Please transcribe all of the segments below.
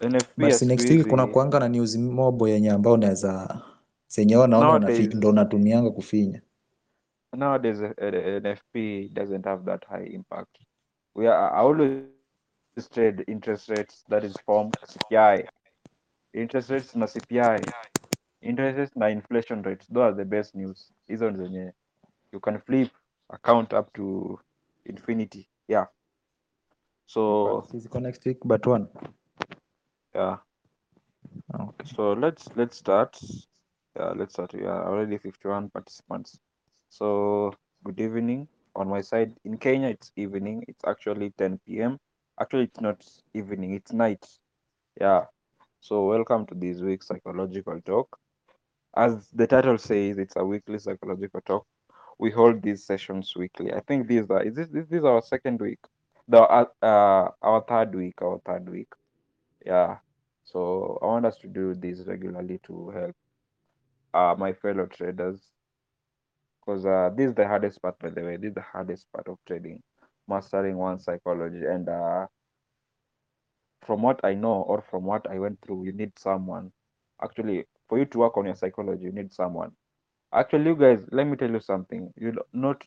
NFP next week kuna kuanga na news mobo yenye ambao naweza senyewa naona na fit ndo natumianga kufinya. Nowadays NFP doesn't have that high impact. We are always trade interest rates that is from CPI. Interest rates na CPI. Interest rates na inflation rates. Those are the best news. Hizo zenye you can flip account up to infinity. Yeah. So this is next week but one. Yeah. Okay. So let's start. Yeah, let's start. We are already 51 participants. So good evening. On my side in Kenya it's evening. It's actually 10 p.m. Actually it's not evening, it's night. Yeah. So welcome to this week's psychological talk. As the title says, it's a weekly psychological talk. We hold these sessions weekly. I think this is our second week. Our third week. Yeah. So I want us to do this regularly to help my fellow traders. Because this is the hardest part, by the way. This is the hardest part of trading, mastering one's psychology. And from what I know or from what I went through, you need someone. Actually, for you to work on your psychology, you need someone. Actually, you guys, let me tell you something. You'll not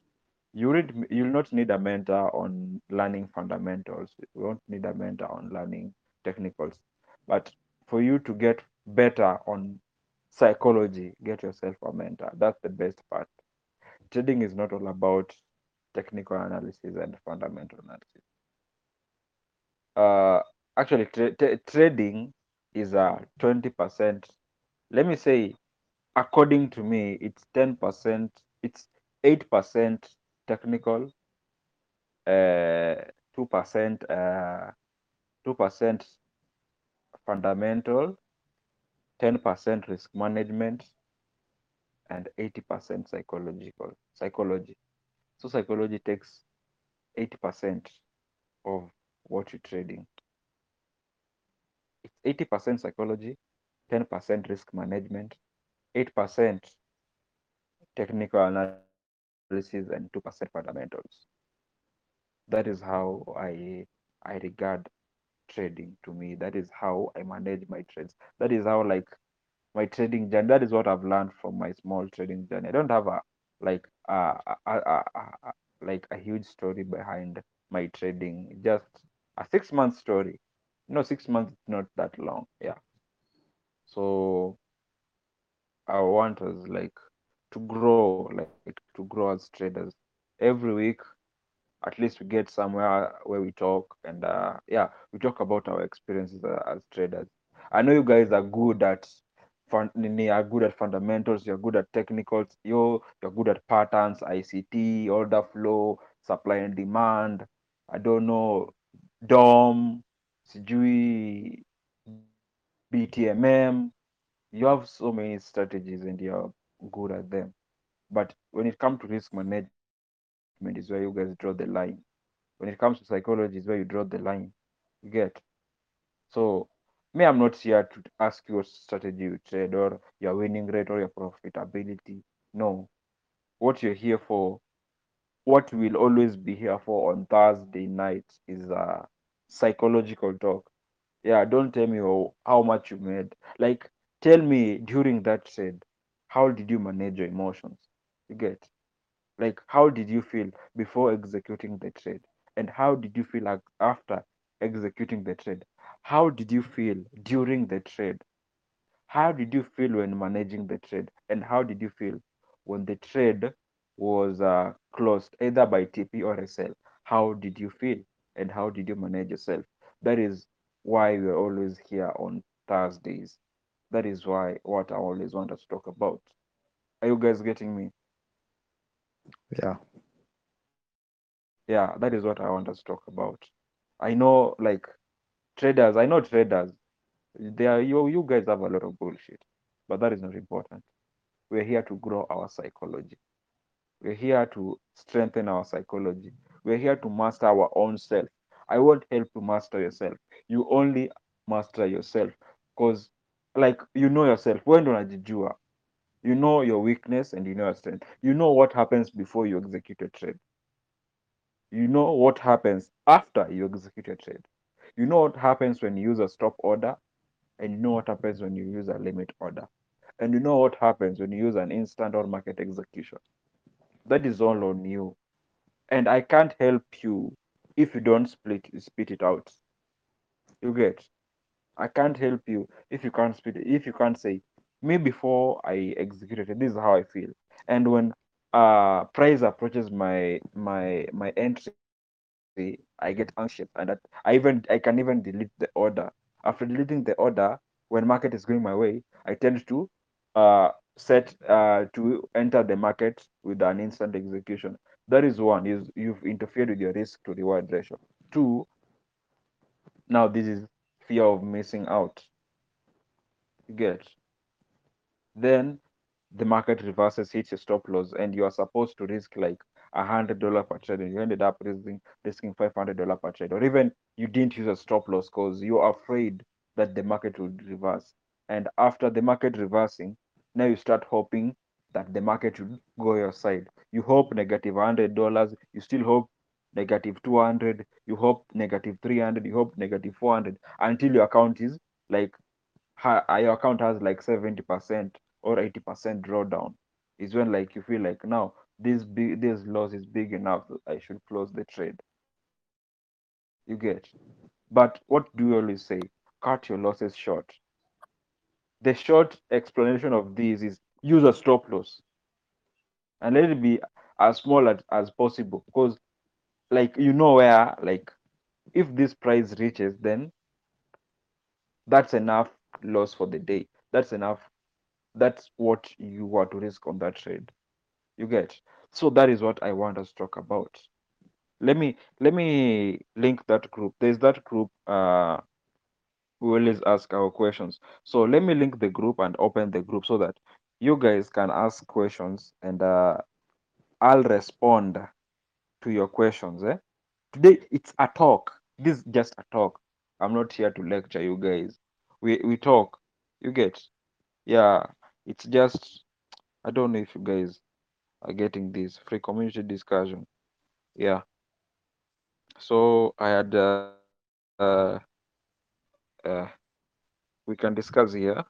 need a mentor on learning fundamentals. You won't need a mentor on learning technicals. But for you to get better on psychology, get yourself a mentor. That's the best part. Trading is not all about technical analysis and fundamental analysis. Actually, trading is a 20%. Let me say, according to me, it's 10%. It's 8% technical, 2% fundamental, 10% risk management, and 80% psychology. So psychology takes 80% of what you're trading. It's 80% psychology, 10% risk management, 8% technical analysis, and 2% fundamentals. That is how I regard trading to me. That is how I manage my trades. That is how my trading journey. That is what I've learned from my small trading journey. I don't have a huge story behind my trading. Just a 6-month story. No, 6 months is not that long. Yeah. So I want us to grow as traders. Every week, at least we get somewhere where we talk and we talk about our experiences as traders. I know you guys are good at fundamentals, you're good at technicals, you're good at patterns, ICT, order flow, supply and demand, I don't know, DOM, CGE, BTMM. You have so many strategies and you're good at them. But when it comes to risk management is where you guys draw the line. When it comes to psychology is where you draw the line. You get? So me, I'm not here to ask you what strategy you trade or your winning rate or your profitability. No. What you're here for, what we'll always be here for on Thursday nights is a psychological talk. Yeah, don't tell me how much you made. Tell me during that trade, how did you manage your emotions? You get? How did you feel before executing the trade? And how did you feel after executing the trade? How did you feel during the trade? How did you feel when managing the trade? And how did you feel when the trade was closed, either by TP or SL? How did you feel? And how did you manage yourself? That is why we're always here on Thursdays. That is why what I always want us to talk about. Are you guys getting me? Yeah, that is what I want us to talk about. I know traders, they are you guys have a lot of bullshit, but that is not important. We're here to grow our psychology. We're here to strengthen our psychology. We're here to master our own self. I won't help you master yourself. You only master yourself, because you know yourself. When unajijua, you know your weakness and you know your strength. You know what happens before you execute a trade. You know what happens after you execute a trade. You know what happens when you use a stop order, and you know what happens when you use a limit order, and you know what happens when you use an instant or market execution. That is all on you, and I can't help you if you don't spit it out. You get? I can't help you if you can't spit it, if you can't say, me before I executed, this is how I feel, and when price approaches my entry, I get anxious, and I can even delete the order. After deleting the order, when market is going my way, I tend to enter the market with an instant execution. That is one, is you've interfered with your risk to reward ratio. Two, now this is fear of missing out. You get? Then the market reverses, hits your stop loss, and you are supposed to risk like $100 per trade, and you ended up risking $500 per trade, or even you didn't use a stop loss because you're afraid that the market would reverse. And after the market reversing, now you start hoping that the market would go your side. You hope negative $100, you still hope negative $200, you hope negative $300, you hope negative $400, until your account is like, your account has like 70% or 80% drawdown. Is when like you feel like, now this loss is big enough, I should close the trade. You get? But what do you always say? Cut your losses short. The short explanation of this is use a stop loss and let it be as small as possible, because like you know where, like if this price reaches, then that's enough loss for the day. That's enough. That's what you want to risk on that trade. You get? So that is what I want us to talk about. Let me link that group. There's that group we always ask our questions. So let me link the group and open the group so that you guys can ask questions, and I'll respond to your questions. Today it's a talk. This is just a talk. I'm not here to lecture you guys. We talk. You get? Yeah, it's just, I don't know if you guys are getting this free community discussion. Yeah, so I had we can discuss here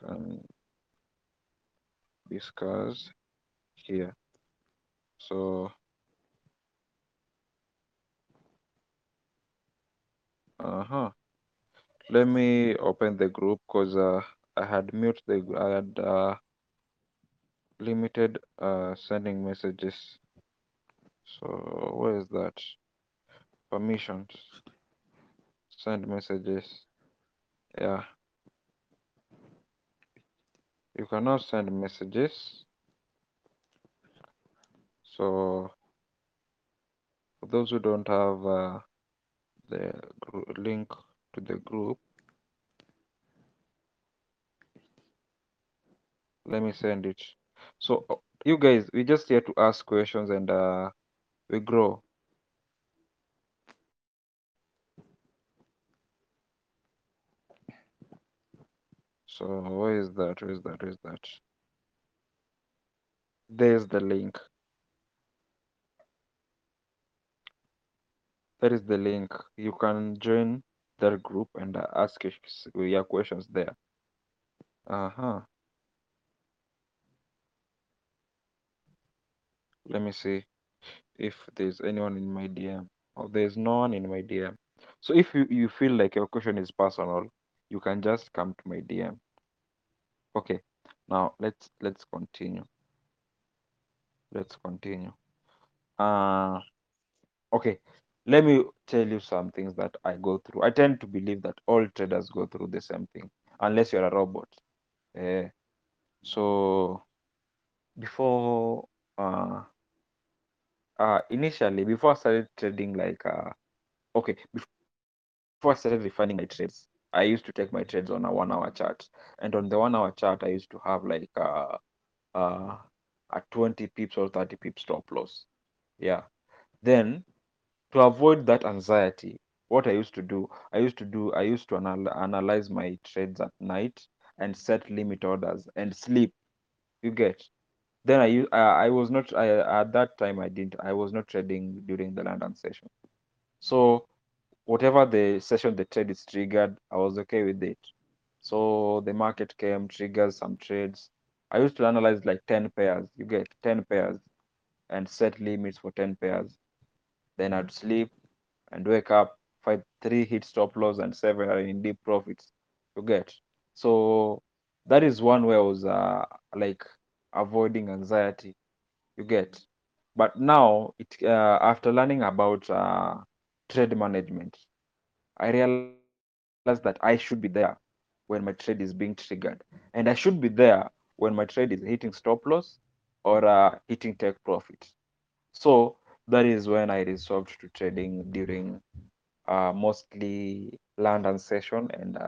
so let me open the group, because I had limited sending messages. So where is that? Permissions, send messages. Yeah, you cannot send messages. So for those who don't have the link to the group, let me send it. So you guys, we just here to ask questions, and we grow. So where is that? There's the link. That is the link. You can join that group and ask your questions there. Let me see if there's anyone in my DM. Oh, there's no one in my DM. So if you feel like your question is personal, you can just come to my DM. Okay, now let's continue. Okay, let me tell you some things that I go through. I tend to believe that all traders go through the same thing, unless you're a robot. So before initially, before I started trading, like before I started refining my trades, I used to take my trades on a 1 hour chart, and on the 1 hour chart I used to have like a 20 pips or 30 pips stop loss. Yeah, then to avoid that anxiety, what I used to do, I used to analyze my trades at night and set limit orders and sleep. You get? Then I was not, at that time I was not trading during the London session. So whatever the session the trade is triggered, I was okay with it. So the market came, triggers some trades. I used to analyze like 10 pairs. You get 10 pairs and set limits for 10 pairs. Then I'd sleep and wake up, fight 3 hit stop loss and several in deep profits. You get. So that is one way I was like avoiding anxiety. You get. But now, it, after learning about trade management, I realized that I should be there when my trade is being triggered. And I should be there when my trade is hitting stop loss or hitting take profit. So that is when I resolved to trading during mostly London session and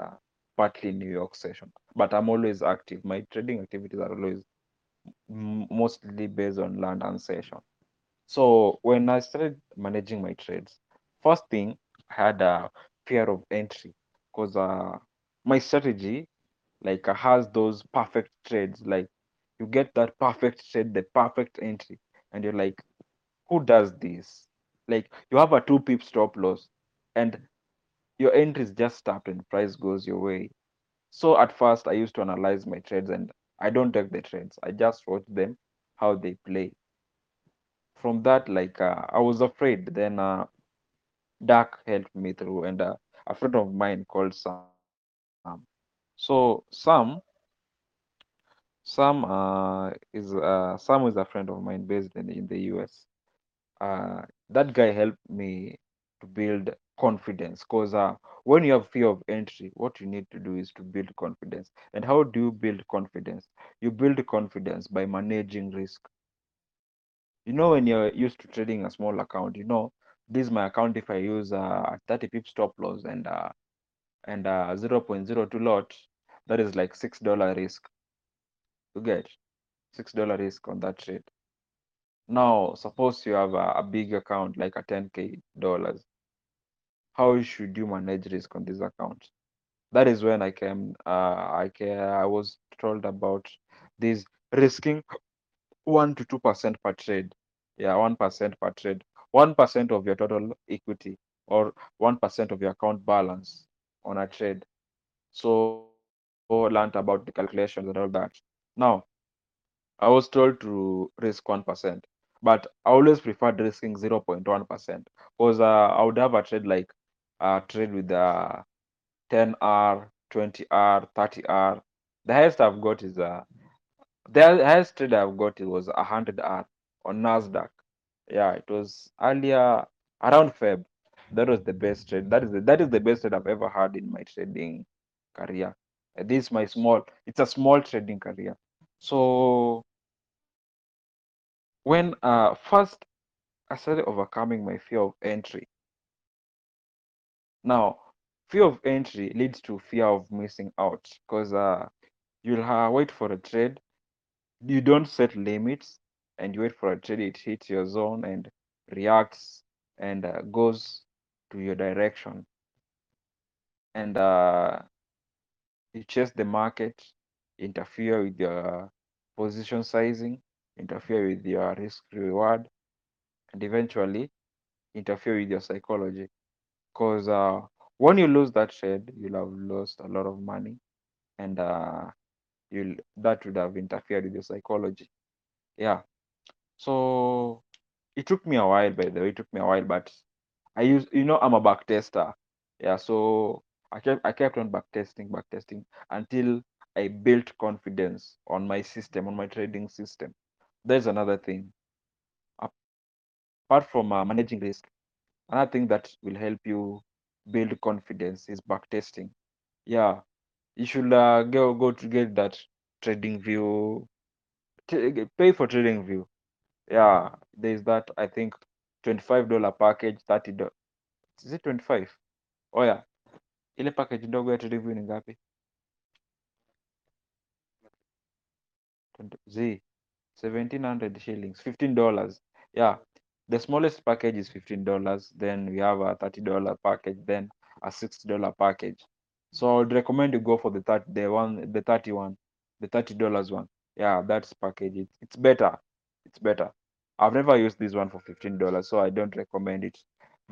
partly New York session. But I'm always active. My trading activities are always mostly based on London session. So when I started managing my trades, first thing, I had a fear of entry because my strategy like has those perfect trades. Like you get that perfect trade, the perfect entry, and you're like, who does this? Like you have a 2-pip stop loss and your entry is just stopped and price goes your way. So at first I used to analyze my trades and I don't take the trades. I just watch them, how they play. From that, like I was afraid. Then Dark helped me through, and a friend of mine called Sam. So Sam is a friend of mine based in the US. That guy helped me to build confidence, because when you have fear of entry, what you need to do is to build confidence. And how do you build confidence? You build confidence by managing risk. You know, when you're used to trading a small account, you know, this is my account. If I use 30 pip stop loss and 0.02 lot, that is like $6 risk. You get $6 risk on that trade. Now, suppose you have a big account like a $10K. How should you manage risk on this account? That is when I came. I was told about this risking 1 to 2% per trade. Yeah, 1% per trade. 1% of your total equity or 1% of your account balance on a trade. So I learned about the calculations and all that. Now, I was told to risk 1%, but I always preferred risking 0.1% because I would have a trade like trade with 10R, 20R, 30R. The highest I've got is the highest trade I've got was 100R on NASDAQ. Yeah, it was earlier around Feb. That was the best trade. That is the best trade I've ever had in my trading career. This is my small. It's a small trading career. So when first I started overcoming my fear of entry. Now, fear of entry leads to fear of missing out, because you'll wait for a trade, you don't set limits, and you wait for a trade, it hits your zone and reacts and goes to your direction. And you chase the market, interfere with your position sizing, interfere with your risk reward, and eventually interfere with your psychology. Because when you lose that trade, you'll have lost a lot of money, and that would have interfered with your psychology. Yeah. So it took me a while, by the way. It took me a while, but I'm a back tester. Yeah, so I kept on back testing until I built confidence on my system, on my trading system. There's another thing. Apart from managing risk, another thing that will help you build confidence is back testing. Yeah, you should go to get that trading view, pay for trading view. Yeah, there's that, I think, $25 package, $30. Is it 25? Oh yeah. Ile package ndogo ya trading view ni ngapi? Z 1700 shillings, $15. Yeah, the smallest package is $15. Then we have a $30 package, then a $6 package. So I'd recommend you go for the $30 one. Yeah, that's package. It's better. I've never used this one for $15, so I don't recommend it.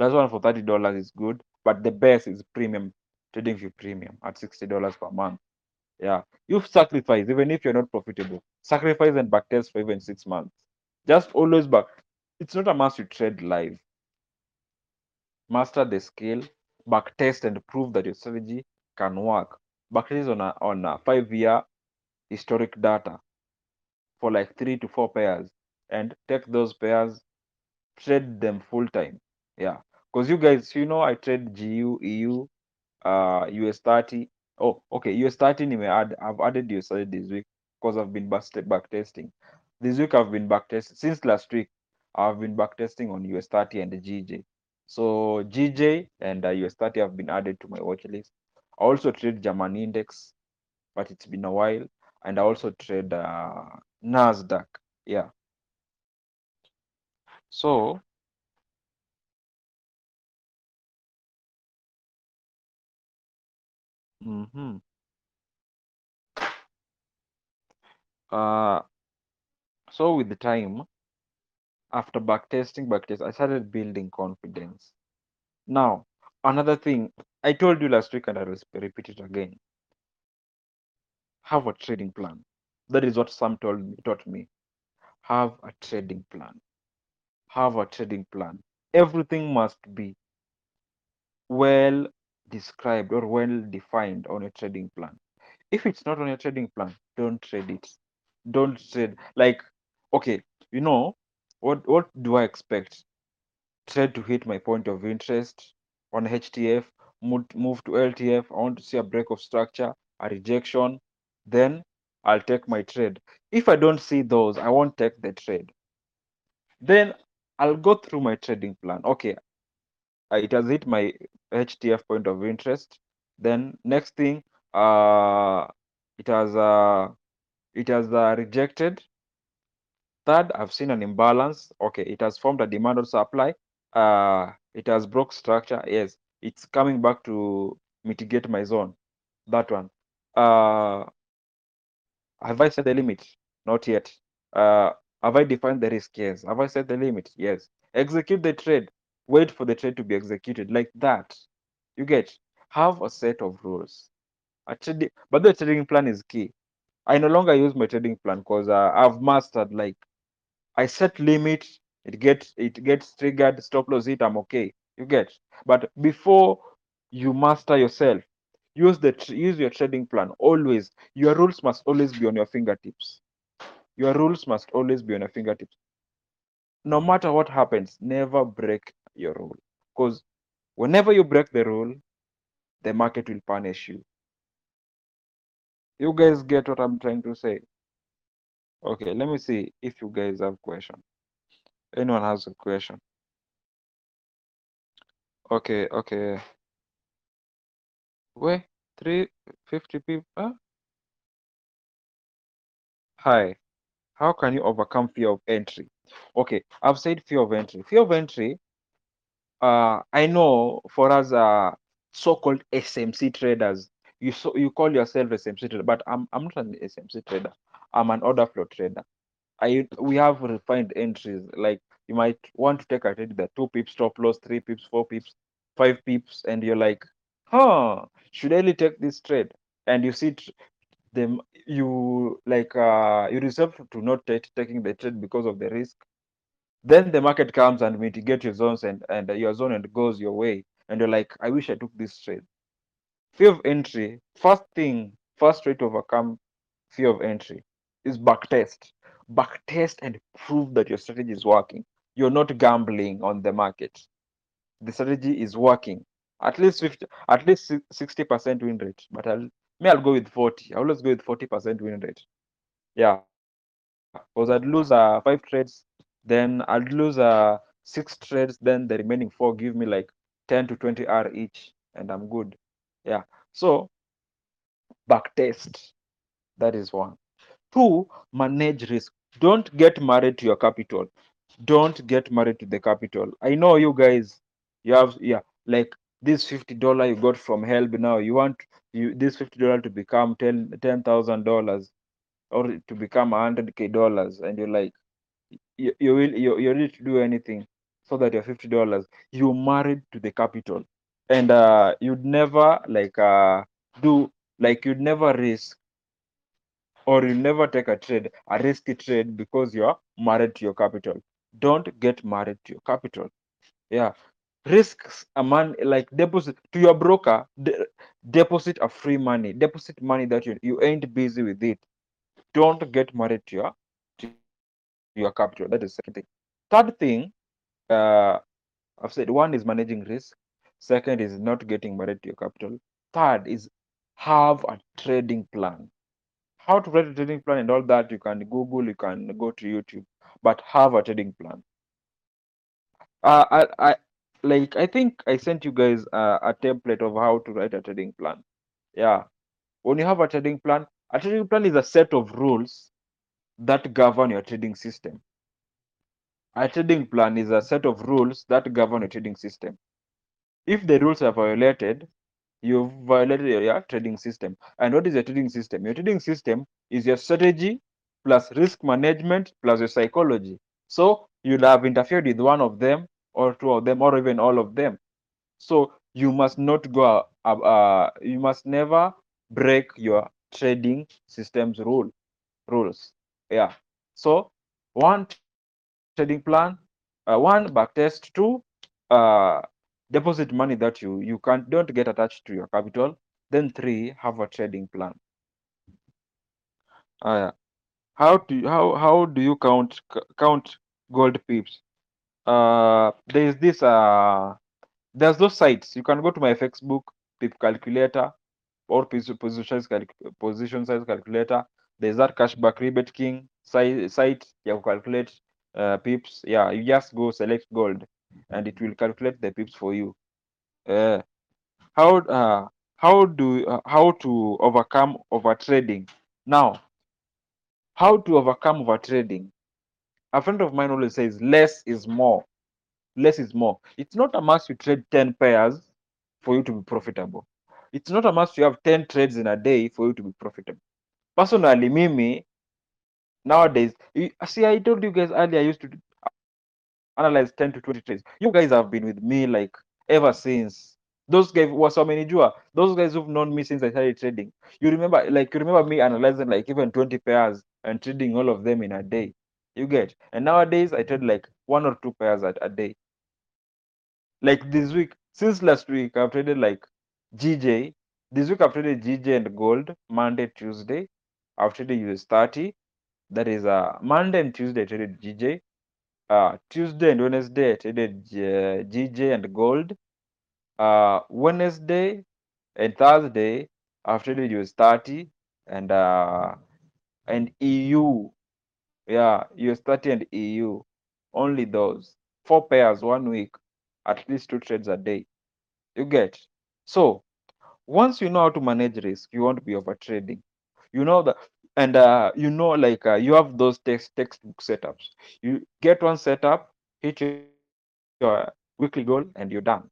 That's one for $30 is good, but the best is premium, trading view premium at $60 per month. Yeah, you've sacrificed, even if you're not profitable, sacrifice and backtest for even 6 months. Just always back. It's not a must you trade live. Master the skill, backtest and prove that your strategy can work. Backtest on a 5-year historic data for like 3 to 4 pairs, and take those pairs, trade them full time. Yeah, because you guys, you know, I trade GU, EU, US30. Oh, okay, US30 I've added US30 this week because I've been back testing. This week I've been back testing. Since last week, I've been back testing on US30 and the GJ. So GJ and US30 have been added to my watch list. I also trade German index, but it's been a while. And I also trade NASDAQ. Yeah. So so with the time, after backtest, I started building confidence. Now, another thing I told you last week, and I will repeat it again. Have a trading plan. That is what Sam taught me. Have a trading plan. Have a trading plan. Everything must be well described or well defined on a trading plan. If it's not on a trading plan, don't trade it. Don't trade like, okay, you know, what do I expect? Trade to hit my point of interest on HTF, move to LTF. I want to see a break of structure, a rejection, then I'll take my trade. If I don't see those, I won't take the trade. Then I'll go through my trading plan. Okay, it has hit my HTF point of interest. Then next thing, it has rejected. Third, I've seen an imbalance. Okay, it has formed a demand or supply. It has broke structure. Yes, it's coming back to mitigate my zone. That one. Have I set the limit? Not yet. Have I defined the risk? Yes. Have I set the limit? Yes. Execute the trade. Wait for the trade to be executed like that. You get, have a set of rules. But the trading plan is key. I no longer use my trading plan because I've mastered, like, I set limit, it gets triggered, stop loss hit, I'm okay. You get. But before you master yourself, use your trading plan always. Your rules must always be on your fingertips. Your rules must always be on your fingertips. No matter what happens, never break your rule, because whenever you break the rule, the market will punish you. You guys get what I'm trying to say? Okay, let me see if you guys have question. Anyone has a question? Okay. Wait, 350 people. Huh? Hi, how can you overcome fear of entry? Okay, I've said fear of entry. Fear of entry, I know for us so-called SMC traders, you call yourself SMC trader, but I'm not an SMC trader. I'm an order flow trader. We have refined entries. Like, you might want to take a trade that 2 pips stop loss, 3 pips, 4 pips, 5 pips, and you're like, huh, should I really take this trade? And you see them, you reserve to not taking the trade because of the risk. Then the market comes and mitigate your zones and goes your way, and you're like, I wish I took this trade. Fear of entry, first way to overcome fear of entry is backtest and prove that your strategy is working. You're not gambling on the market. The strategy is working. At least 60% win rate, but I'll go with 40. I always go with 40% win rate. Yeah, because I'd lose 5 trades, then I'd lose 6 trades, then the remaining 4 give me like 10 to 20 R each, and I'm good. Yeah, so backtest, that is one. 2, manage risk. Don't get married to your capital. Don't get married to the capital. I know you guys, you have, yeah, like this $50 you got from help, now you want this $50 to become $10,000 or to become $100K dollars, and you're like, you will, you're ready to do anything. so that your $50 you married to the capital, and you'd never like you'd never risk, or you never take a trade, a risky trade, because you're married to your capital. Don't get married to your capital. Yeah, risks a money, like deposit to your broker, deposit a free money, deposit money that you ain't busy with it. Don't get married to your capital. That is the second thing. Third thing, I've said one is managing risk. Second is not getting married to your capital. Third is have a trading plan. How to write a trading plan and all that, you can Google, you can go to YouTube, but have a trading plan. I think I sent you guys a template of how to write a trading plan. Yeah, when you have a trading plan is a set of rules that govern your trading system. A trading plan is a set of rules that govern your trading system. If the rules are violated, you've violated your trading system. And what is your trading system? Your trading system is your strategy plus risk management plus your psychology. So you'd have interfered with one of them or two of them or even all of them. So you must not go, you must never break your trading system's rules. Yeah. So one, trading plan, one, backtest, two, deposit money that you can't, don't get attached to your capital. Then three, have a trading plan. How do you count gold pips? There's those sites. You can go to my FX book, pip calculator, or position size calculator. There's that cashback rebate king site. You calculate pips. Yeah, you just go select gold, and it will calculate the pips for you. How to overcome overtrading? Now, how to overcome overtrading? A friend of mine always says less is more. Less is more. It's not a must you trade 10 pairs for you to be profitable. It's not a must you have 10 trades in a day for you to be profitable. Personally, Mimi, nowadays, see, I told you guys earlier, I used to analyze 10 to 20 trades. You guys have been with me like ever since. Those guys were so many jua. Those guys who've known me since I started trading. You remember me analyzing like even 20 pairs and trading all of them in a day. You get. And nowadays I trade like one or two pairs a day. Like this week, since last week, I've traded like GJ. This week I've traded GJ and gold Monday, Tuesday. I've traded US30. That is Monday and Tuesday I traded GJ. Tuesday and Wednesday I traded GJ and gold. Wednesday and Thursday I've traded US30 and EU. Yeah, US30 and EU. Only those. 4 pairs 1 week. At least 2 trades a day. You get. So once you know how to manage risk, you won't be over trading. You know that. And you have those textbook setups. You get one setup, hit your weekly goal, and you're done.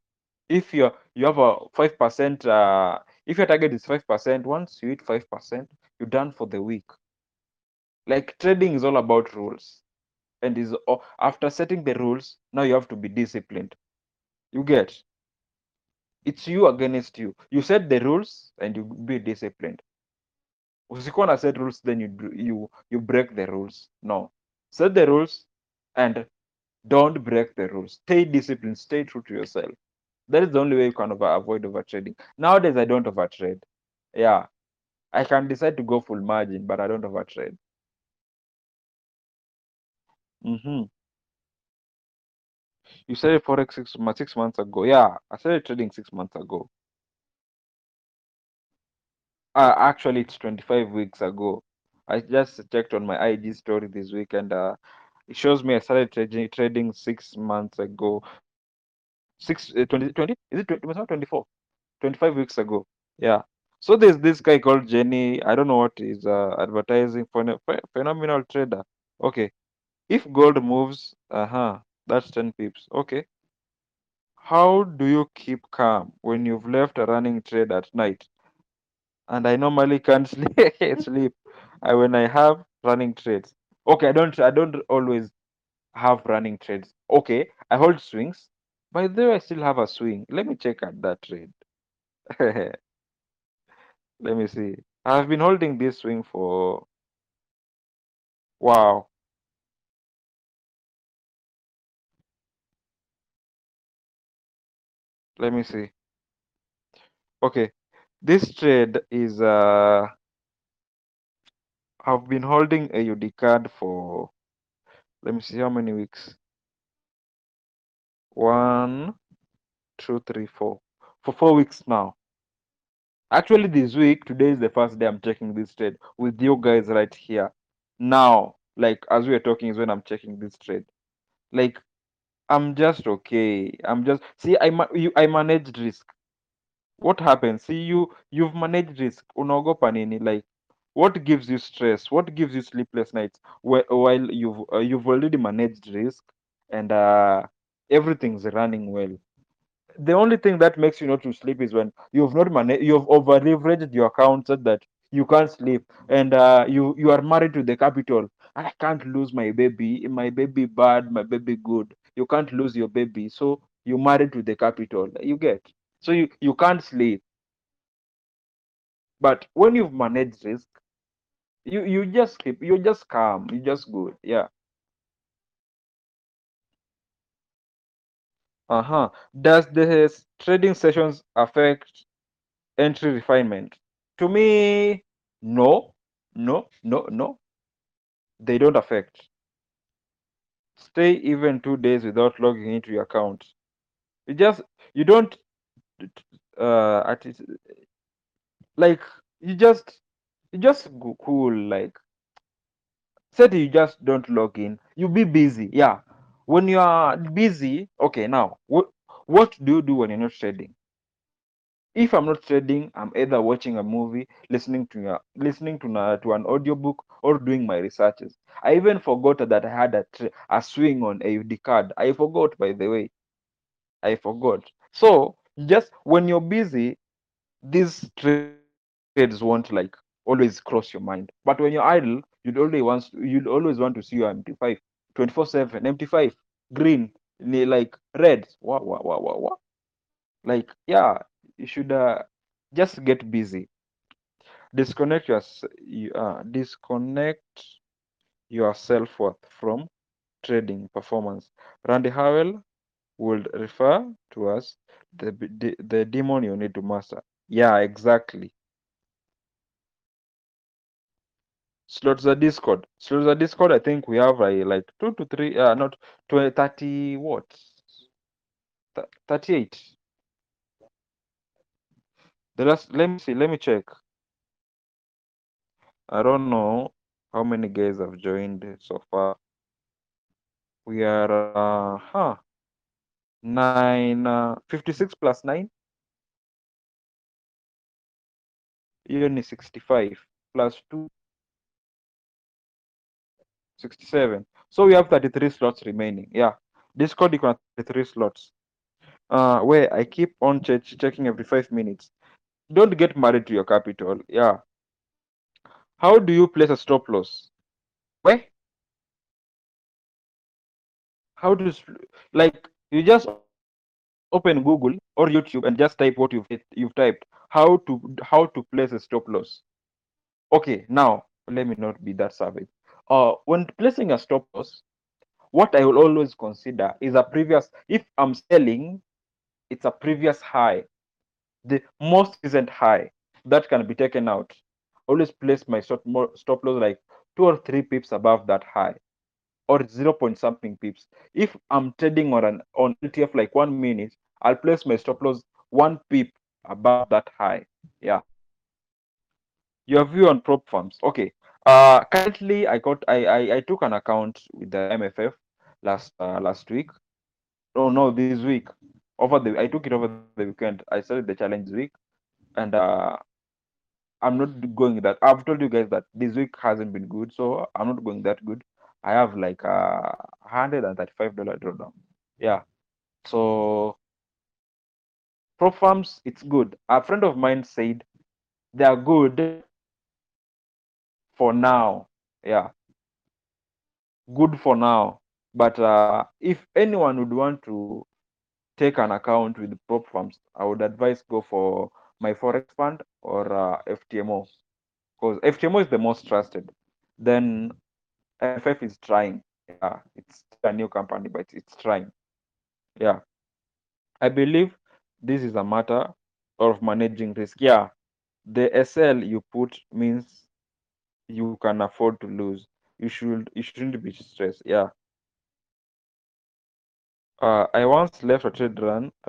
If you have a 5%, if your target is 5%, once you hit 5%, you're done for the week. Like trading is all about rules, and is after setting the rules, now you have to be disciplined. You get. It's you against you. You set the rules and you be disciplined. Usikuwa na set rules, then you break the rules. No. Set the rules and don't break the rules. Stay disciplined. Stay true to yourself. That is the only way you can avoid overtrading. Nowadays, I don't overtrade. Yeah. I can decide to go full margin, but I don't overtrade. You started Forex 6 months ago. Yeah, I started trading 6 months ago. Actually, it's 25 weeks ago. I just checked on my IG story this week, and it shows me I started trading 6 months ago. 20? Is it 20? It was not 24. 25 weeks ago. Yeah. So there's this guy called Jenny. I don't know what is advertising for. Phenomenal trader. Okay. If gold moves, that's 10 pips. Okay. How do you keep calm when you've left a running trade at night? And I normally can't sleep when I have running trades. Okay, I don't always have running trades. Okay, I hold swings. By the way, I still have a swing. Let me check at that trade. Let me see. I've been holding this swing for, wow, let me see. Okay, this trade is I've been holding a AUD card for, let me see how many weeks, 1, 2, 3, 4, for 4 weeks now. Actually, this week, today is the first day I'm checking this trade with you guys right here now. Like, as we are talking is when I'm checking this trade. Like, I'm just okay. I'm just, see, I managed risk. What happens? See, you've managed risk. Unaogopa nini? Like, what gives you stress? What gives you sleepless nights? While you've already managed risk and everything's running well. The only thing that makes you not to sleep is when you've not managed, you've over leveraged your account so that you can't sleep, and you are married to the capital. I can't lose my baby bad, my baby good. You can't lose your baby, so you're married to the capital. You get, so you can't sleep. But when you've managed risk, you just sleep, you just calm, you just good, yeah. Does the trading sessions affect entry refinement? To me, no. They don't affect. Stay even 2 days without logging into your account. You don't, like, you just go cool, like, said you just don't log in. You be busy, yeah. When you are busy, okay, now, what do you do when you're not trading? If I'm not trading, I'm either watching a movie, listening to an audiobook, or doing my researches. I even forgot that I had a swing on AUD card. I forgot, by the way. I forgot. So, just when you're busy, these trades won't, like, always cross your mind. But when you're idle, you'd always want to see your MT5. 24/7, MT5, green, like red. Wow. Like, yeah, you should just get busy. Disconnect your self-worth from trading performance. Randy Howell would refer to us the demon you need to master. Yeah, exactly. Slots are Discord. I think we have like 2 to 3, not 20, 30, what? 38. The last, let me see, let me check. I don't know how many guys have joined so far. We are, 9, 56 plus 9. Even 65 plus 2. 67. So we have 33 slots remaining. Yeah, Discord, you can have 33 slots. Where I keep on checking every 5 minutes. Don't get married to your capital. Yeah. How do you place a stop loss? Where? How do you, like, you just open Google or YouTube and just type what you've typed. How to place a stop loss? Okay, now let me not be that savage. When placing a stop loss, what I will always consider is a previous, if I'm selling, it's a previous high, the most recent high that can be taken out. Always place my stop loss like 2 or 3 pips above that high, or 0.something pips. If I'm trading on LTF like 1 minute, I'll place my stop loss 1 pip above that high. Yeah. Your view on prop firms. Okay. Currently, I took an account with the MFF last week. Oh no, this week. I took it over the weekend. I started the challenge week, and I'm not going that. I've told you guys that this week hasn't been good, so I'm not going that good. I have like $135 drawdown. Yeah, so prop firms, it's good. A friend of mine said they are good. For now, yeah, good for now. But if anyone would want to take an account with prop firms, I would advise go for My Forex Fund or FTMO, because FTMO is the most trusted. Then FF is trying. Yeah, it's a new company, but it's trying. Yeah, I believe this is a matter of managing risk. Yeah, the SL you put means you can afford to lose. You shouldn't be stressed. Yeah. I once left a trade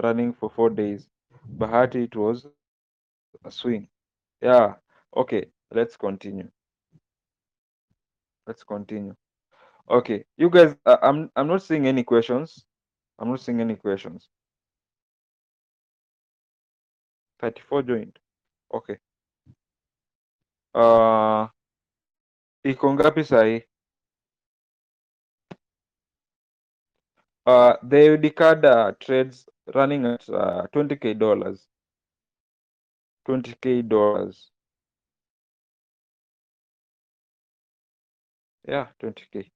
running for 4 days, but it was a swing. Yeah. Okay, let's continue. Okay, you guys, I'm not seeing any questions. 34 joined. Okay. Iko ngapi sahi? The AUD card trades running at $20K. $20K. Yeah, $20K.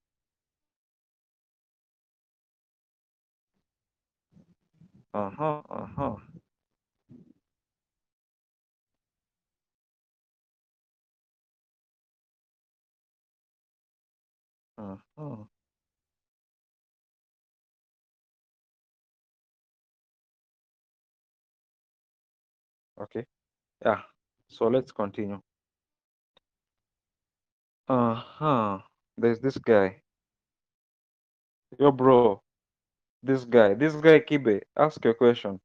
Okay, yeah, so let's continue. There's this guy. Yo, bro, this guy Kibe, ask your question.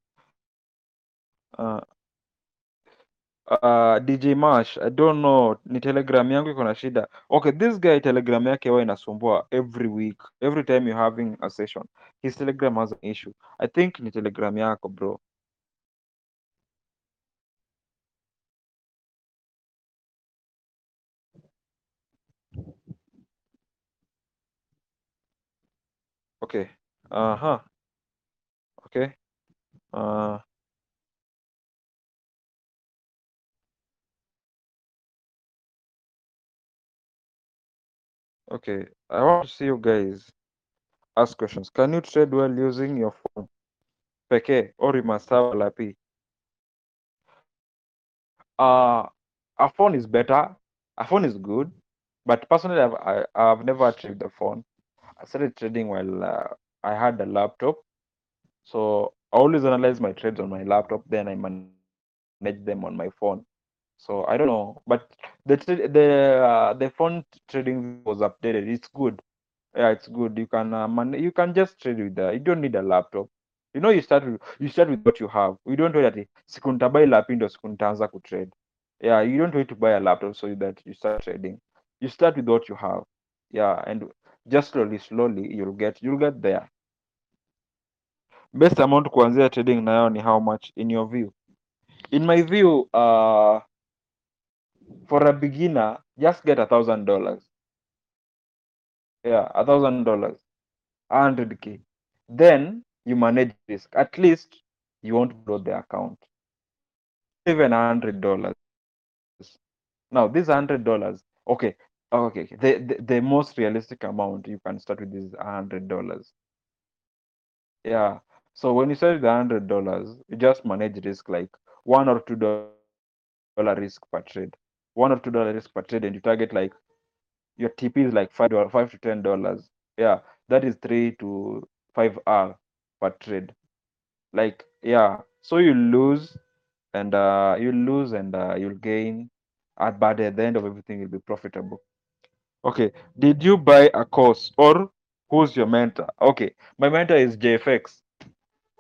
DJ Marsh, I don't know, ni telegram yangu iko na shida. Okay, this guy telegram yake huwa inasumbua every week. Every time you're having a session, his telegram has an issue. I think ni telegram yako, bro. Okay. Okay. Okay, I want to see you guys ask questions. Can you trade while using your phone? Peke, or you must have a lapi. A phone is better. A phone is good, but personally, I've never traded the phone. I started trading while I had a laptop, so I always analyze my trades on my laptop. Then I manage them on my phone. So I don't know, but the phone trading was updated. It's good. Yeah, it's good. You can you can just trade with that. You don't need a laptop. You know, you start with what you have. You don't wait that sikuntabai lapindo sikuntanza ku trade. Yeah, you don't wait to buy a laptop so that you start trading. You start with what you have. Yeah, and just slowly you'll get there. Best amount kuanzia trading nayo ni how much in your view? In my view, for a beginner, just get $1,000. Yeah, $1,000, 100K. Then you manage risk. At least you won't blow the account. Even $100. Now this $100, okay. The most realistic amount you can start with is $100. Yeah. So when you start with $100, you just manage risk like $1 or $2 risk per trade, $1 or $2 risk per trade, and you target like your TP is like $5 to $10. Yeah, that is 3 to 5 hours per trade. Like, yeah, so you lose and you'll gain, but at the end of everything you'll be profitable. Okay, did you buy a course or who's your mentor? Okay, my mentor is JFX.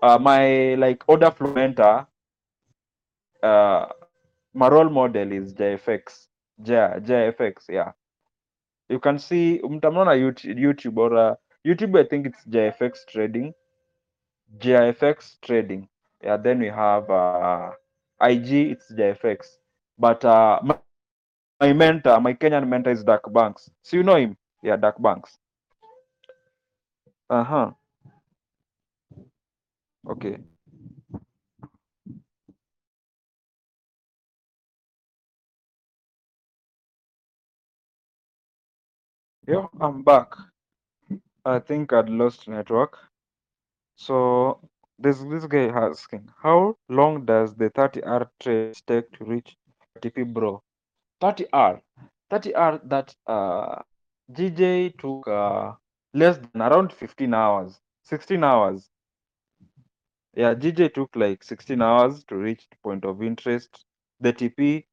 My order flow mentor. My role model is JFX. Yeah, you can see mtamona YouTube or YouTube. I think it's JFX trading. Yeah, then we have IG. It's JFX, but my mentor, my Kenyan mentor is Dark Banks. So you know him? Yeah, Dark Banks. Okay. Yo, I'm back. I think I'd lost network. So this guy asking, how long does the 30R trade take to reach TP, bro? 30R that GJ took less than around 15 hours, 16 hours. Yeah, GJ took like 16 hours to reach the point of interest. The TP,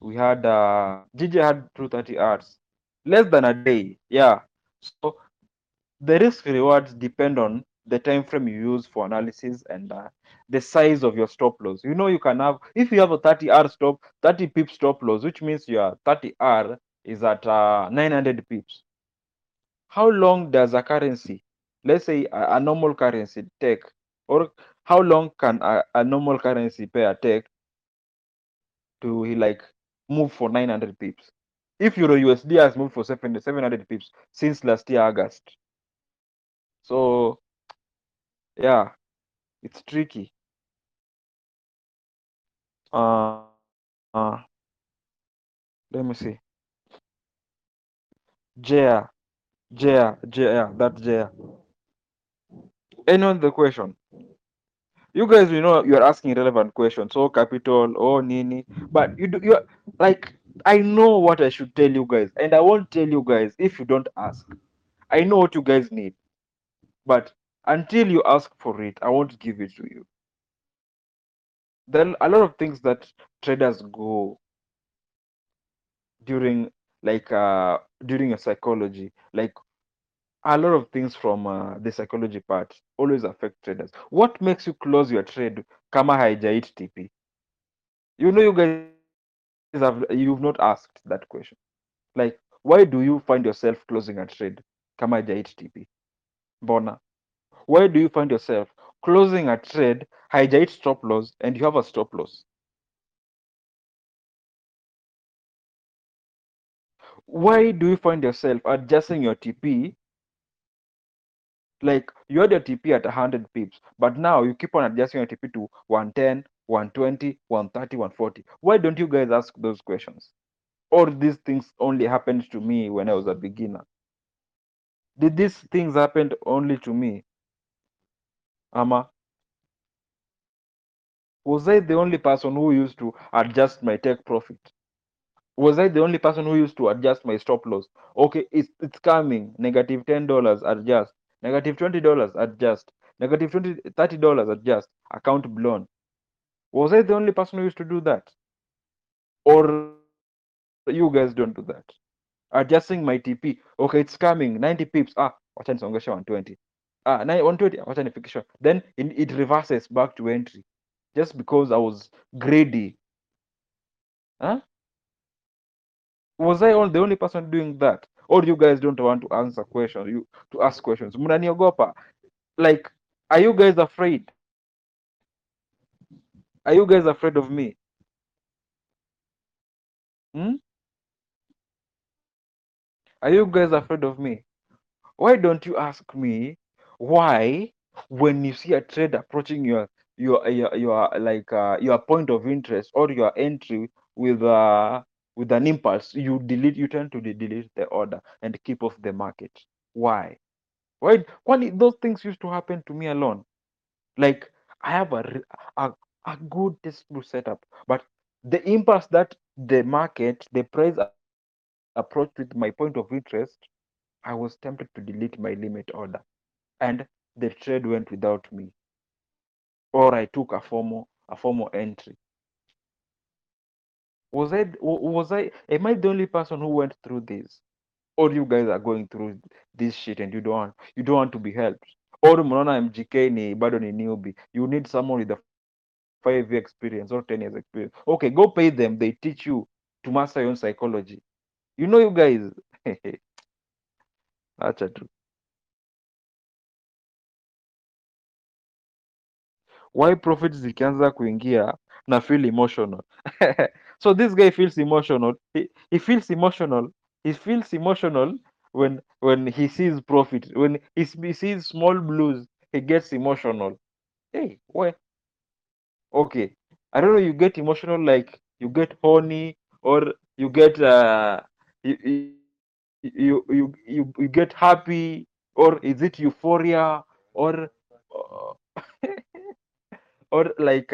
we had GJ had 230 hours, less than a day. Yeah, so the risk rewards depend on the time frame you use for analysis and the size of your stop loss. You know, you can have, if you have a 30R stop, 30 pip stop loss, which means your 30R is at 900 pips. How long does a currency, let's say a normal currency, take, or how long can a normal currency pair take to like move for 900 pips? If Euro USD has moved for 700 pips since last year August. So yeah, it's tricky. Let me see. Jaya. Any other question? You guys, you know, you're asking relevant questions. So capital, oh nini, but you're like, I know what I should tell you guys, and I won't tell you guys if you don't ask. I know what you guys need, but until you ask for it, I won't give it to you. Then a lot of things that traders go during, like during a psychology, like a lot of things from the psychology part always affect traders. What makes you close your trade kama haijahit TP? You know, you guys have, you've not asked that question. Like, why do you find yourself closing a trade kama haijahit TP? Bona. Why do you find yourself closing a trade, hijack stop loss, and you have a stop loss? Why do you find yourself adjusting your TP? Like, you had your TP at 100 pips, but now you keep on adjusting your TP to 110, 120, 130, 140. Why don't you guys ask those questions? Or these things only happened to me when I was a beginner? Did these things happen only to me? Ama, was I the only person who used to adjust my take profit? Was I the only person who used to adjust my stop loss? Okay, it's coming. Negative $10, adjust. Negative $20, adjust. Negative $30, adjust. Account blown. Was I the only person who used to do that? Or you guys don't do that? Adjusting my TP. Okay, it's coming. 90 pips. Ah, watch and songesha 120. Ah, 120, then it reverses back to entry just because I was greedy. Huh? Was I the only person doing that? Or you guys don't want to answer questions, you to ask questions? Munaniogopa. Like, are you guys afraid? Are you guys afraid of me? Are you guys afraid of me? Why don't you ask me why, when you see a trade approaching your point of interest or your entry with an impulse, you tend to delete the order and keep off the market? Why? Those things used to happen to me alone. Like, I have a good testable setup, but the impulse that the market, the price approached with my point of interest, I was tempted to delete my limit order, and the trade went without me, or I took a formal entry. Am I the only person who went through this? Or you guys are going through this shit and you don't want to be helped? Or Mona MGK ni bado ni newbie. You need someone with a 5-year experience or 10 years experience. Okay, go pay them. They teach you to master your own psychology. You know, you guys. That's true. Why profits zikianza kuingia na feel emotional? So this guy feels emotional. He feels emotional when he sees profit. When he sees small blues, he gets emotional. Hey, why? Okay, I don't know. You get emotional like you get horny, or you get happy. or is it euphoria, or or like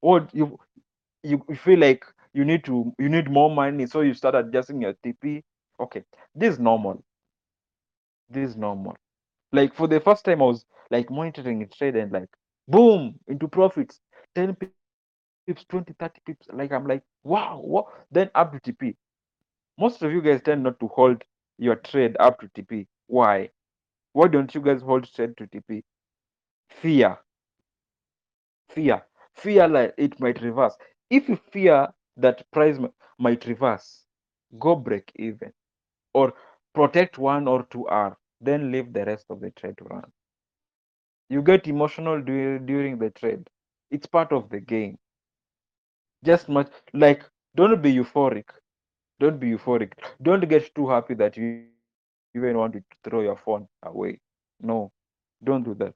what you feel like you need more money, so you start adjusting your TP. Okay, this is normal. This is normal. Like for the first time, I was like monitoring a trade and like boom into profits, 10 pips, 20, 30 pips. Like I'm like, wow, what? Then up to TP. Most of you guys tend not to hold your trade up to TP. Why? Why don't you guys hold trade to TP? Fear. Fear. Fear like it might reverse. If you fear that price might reverse, go break even or protect 1 or 2 hours, then leave the rest of the trade to run. You get emotional during the trade. It's part of the game. Just much like don't be euphoric. Don't be euphoric. Don't get too happy that you even want to throw your phone away. No, don't do that.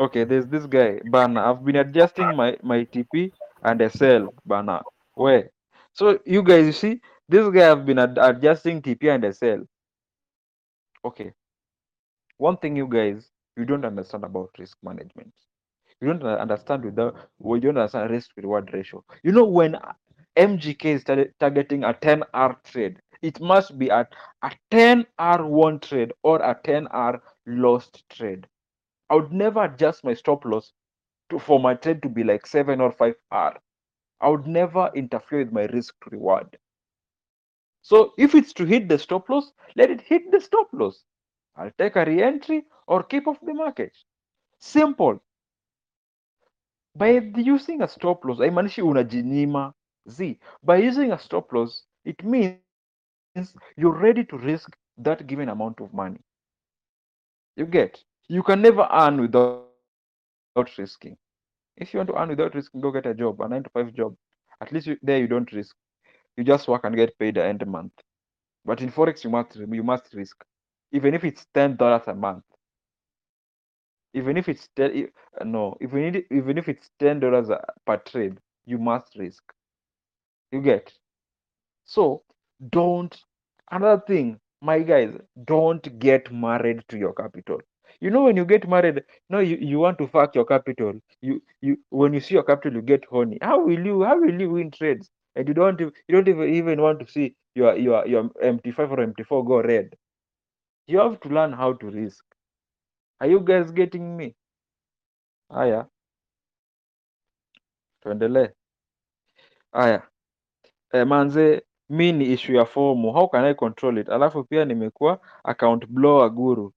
Okay, there's this guy, Bana. I've been adjusting my TP and SL, Bana. Where? So you guys, you see, this guy have been adjusting TP and SL. Okay. One thing you guys, you don't understand about risk management. You don't understand risk reward ratio. You know, when MGK is targeting a 10R trade, it must be at a 10R won trade or a 10R lost trade. I would never adjust my stop loss for my trade to be like 7 or 5R. I would never interfere with my risk reward. So if it's to hit the stop loss, let it hit the stop loss. I'll take a re-entry or keep off the market. Simple. By using a stop loss, haimaanishi unajinyima z. By using a stop loss, it means you're ready to risk that given amount of money. You get. You can never earn without risking. If you want to earn without risking, go get a job, a 9-to-5 job. At least you don't risk. You just work and get paid at the end of the month. But in Forex, you must risk. Even if it's $10 a month. Even if it's $10 per trade, you must risk. You get. So don't. Another thing, my guys, don't get married to your capital. You know, when you get married, you want to fuck your capital. You when you see your capital, you get horny. How will you win trades? And you don't even want to see your MT5 or MT4 go red. You have to learn how to risk. Are you guys getting me? Aya. Tuendele. Aya. Manze, mini issue ya formu. How can I control it? Alafu pia nimekuwa account blower guru.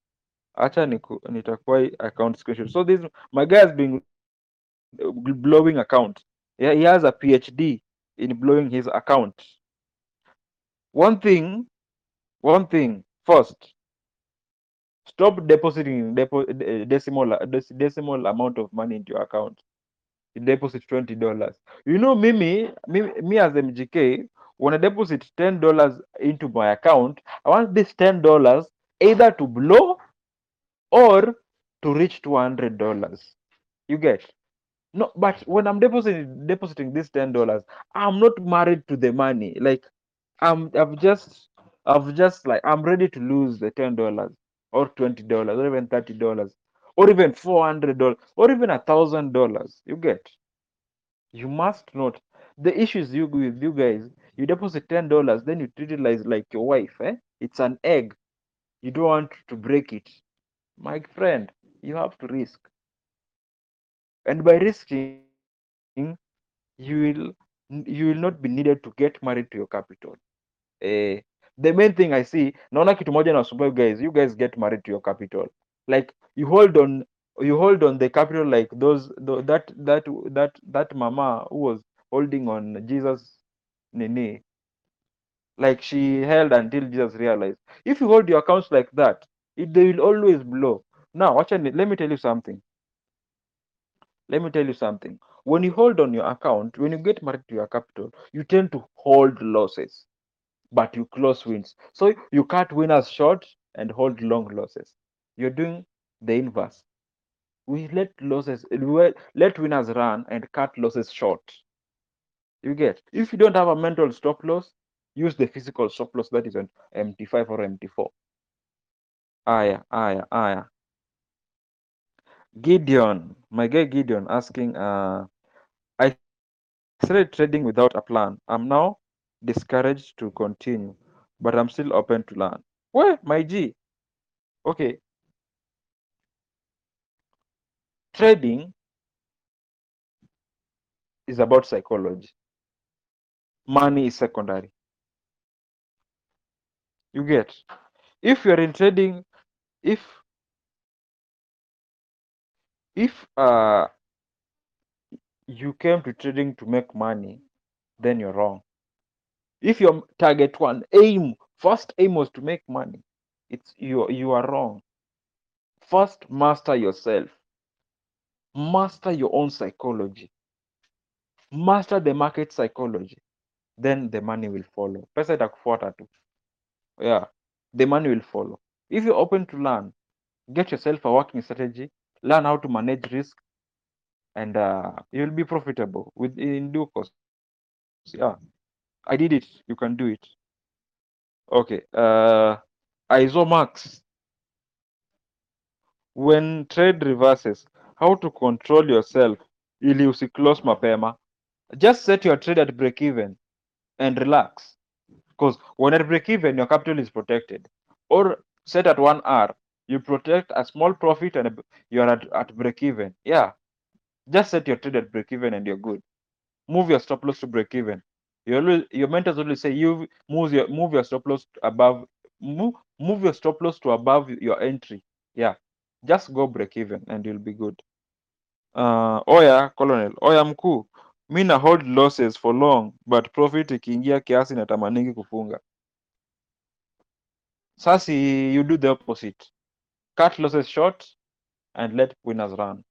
Acha nitakuwa account screenshot. So this my guy has been blowing account. Yeah, he has a PhD in blowing his account. One thing first, stop depositing decimal amount of money into your account. You deposit $20. You know, me as MGK, when I deposit $10 into my account, I want this $10 either to blow or to reach $200. You get. No, but when I'm depositing this $10, I'm not married to the money. Like I've just like I'm ready to lose the $10 or $20 or even $30 or even $400 or even $1,000. You get. You must note the issues you with you guys. You deposit $10, then you treat it like your wife. It's an egg. You don't want to break it. My friend, you have to risk. And by risking, you will not be needed to get married to your capital. The main thing I see, naona kitu moja na subabu guys, you guys get married to your capital. Like you hold on the capital like that mama who was holding on Jesus Nene. Like she held until Jesus realized. If you hold your accounts like that, they will always blow. Now, watch and let me tell you something. When you hold on your account, when you get married to your capital, you tend to hold losses, but you close wins. So you cut winners short and hold long losses. You're doing the inverse. We let winners run and cut losses short. You get. If you don't have a mental stop loss, use the physical stop loss that is on MT5 or MT4. Gideon, my guy Gideon asking, I started trading without a plan. I'm now discouraged to continue, but I'm still open to learn. Well, my G, okay. Trading is about psychology. Money is secondary. You get? If you're in trading, if you came to trading to make money, then you're wrong. If your target one aim, first aim was to make money, it's you are wrong. First, master yourself. Master your own psychology. Master the market psychology. Then the money will follow. Pesa itakufuata tu. Yeah, the money will follow. If you're open to learn, get yourself a working strategy, learn how to manage risk, and you'll be profitable in due course. Yeah, I did it. You can do it. Okay. Isomax. When trade reverses, how to control yourself? Ili usiklose mapema. Just set your trade at break even and relax, because when at break even your capital is protected, or set at 1 hour you protect a small profit and you are at break even. Yeah, just set your trade at break even and you're good. Move your stop loss to break even. Your mentors always say you move your stop loss above, move your stop loss to above your entry. Yeah, just go break even and you'll be good. Oya Colonel, oya mkuu, mina hold losses for long but profit ikiingia kiasi natamaningi kufunga. Sasi, you do the opposite. Cut losses short and let winners run.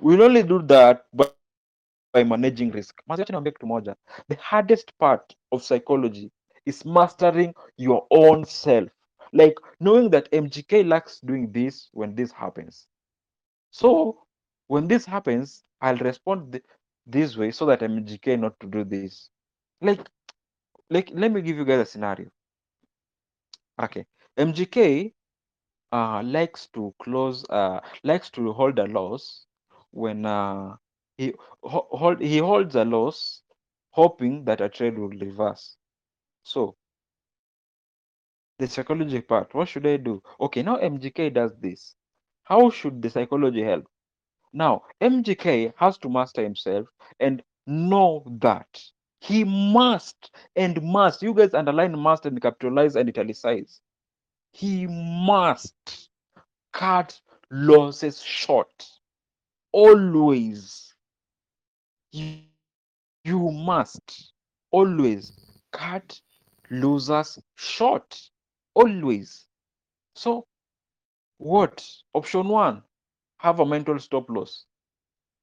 We'll only do that by managing risk. The hardest part of psychology is mastering your own self. Like knowing that MGK likes doing this when this happens. So when this happens, I'll respond this way so that MGK not to do this. Like let me give you guys a scenario. Okay, MGK likes to hold a loss when he holds a loss hoping that a trade will reverse. So the psychology part, what should I do? Okay, now MGK does this. How should the psychology help? Now, MGK has to master himself and know that he must and must. You guys underline must and capitalize and italicize. He must cut losses short. Always. You must always cut losers short. Always. So, what? Option one. Have a mental stop loss.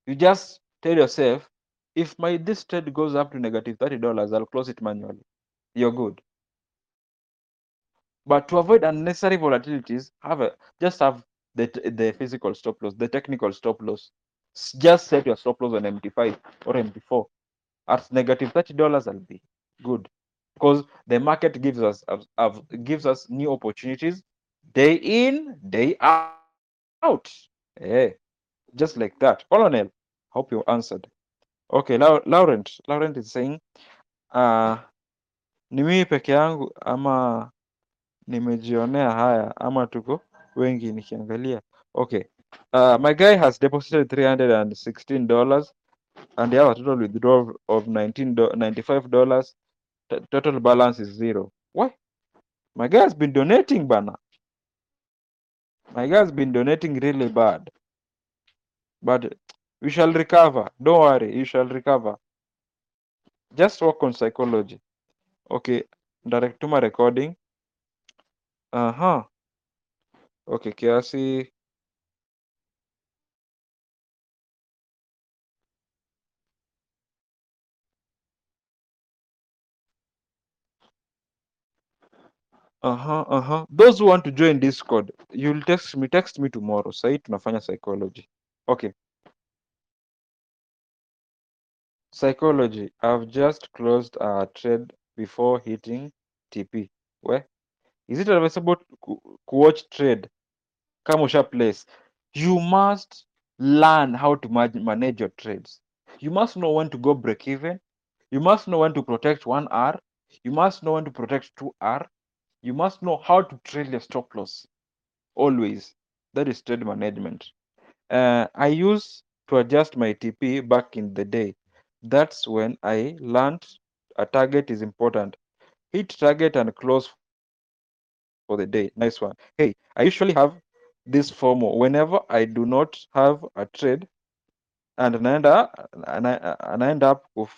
You just tell yourself, if this trade goes up to negative $30, I'll close it manually. You're good. But to avoid unnecessary volatilities, just have the physical stop loss, the technical stop loss. Just set your stop loss on MT5 or MT4. At negative $30, I'll be good, because the market gives us new opportunities day in, day out. Hey, just like that. Colonel, hope you answered. Okay, Laurent is saying, ni mimi peke yangu ama nimejionea haya ama tuko wengi nikiangalia. Okay, my guy has deposited $316 and they have a total withdrawal of $95. Total balance is zero. Why? My guy has been donating, bana. My guy's been donating really bad. But we shall recover. Don't worry, you shall recover. Just work on psychology. Okay, direct to my recording. Okay, Kiasi. Those who want to join Discord, you'll text me tomorrow. Sai tunafanya psychology. Okay. Psychology. I've just closed a trade before hitting TP. Where is it advisable to watch trade? Commercial place, you must learn how to manage your trades. You must know when to go break even. You must know when to protect 1R. You must know when to protect 2R. You must know how to trail your stop loss. Always. That is trade management. I used to adjust my TP back in the day. That's when I learned a target is important. Hit target and close for the day. Nice one. Hey, I usually have this FOMO. Whenever I do not have a trade, and I end up with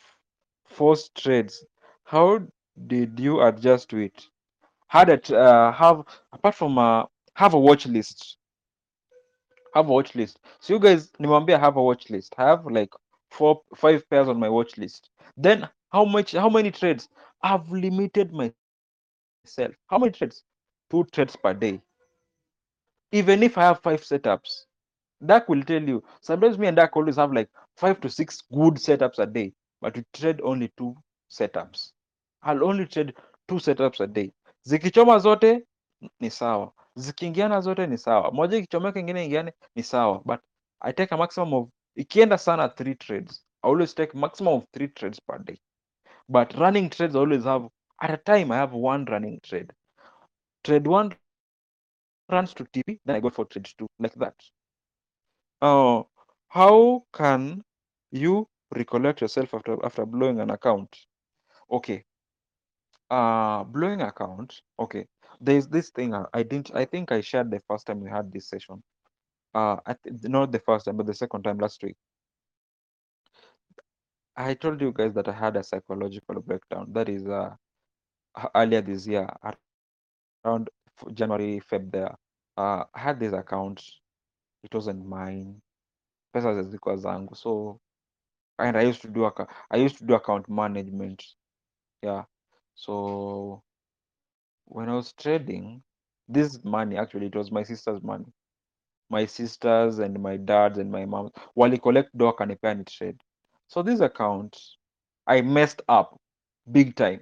forced trades. How did you adjust to it? Had it have a watch list. Have a watch list. So you guys, Nimambia, have a watch list. I have like 4-5 pairs on my watch list. Then how many trades? I've limited myself. How many trades? 2 trades per day. Even if I have 5 setups, Dak will tell you. Sometimes me and Dak always have like 5 to 6 good setups a day, but we trade only 2 setups. I'll only trade 2 setups a day. Zikichoma zote ni sawa. Zikiingiana zote ni sawa. Moja ikichoma kingine ingiane ni sawa. But I take a maximum of, ikienda sana 3 trades. I always take maximum of 3 trades per day. But running trades I always have, at a time I have 1 running trade. Trade 1 runs to TP, then I go for trade 2, like that. How can you recollect yourself after blowing an account? Okay, blowing account. Okay, there's this thing I think I shared the first time we had this session. Not the first time, but the second time last week. I told you guys that I had a psychological breakdown. That is earlier this year, around January, February. I had this account. It wasn't mine. So, and I used to do account management. Yeah. So when I was trading, this money, actually it was my sister's money. My sisters and my dad's and my mom's. While I collect doc and I pay and trade. So this account, I messed up big time.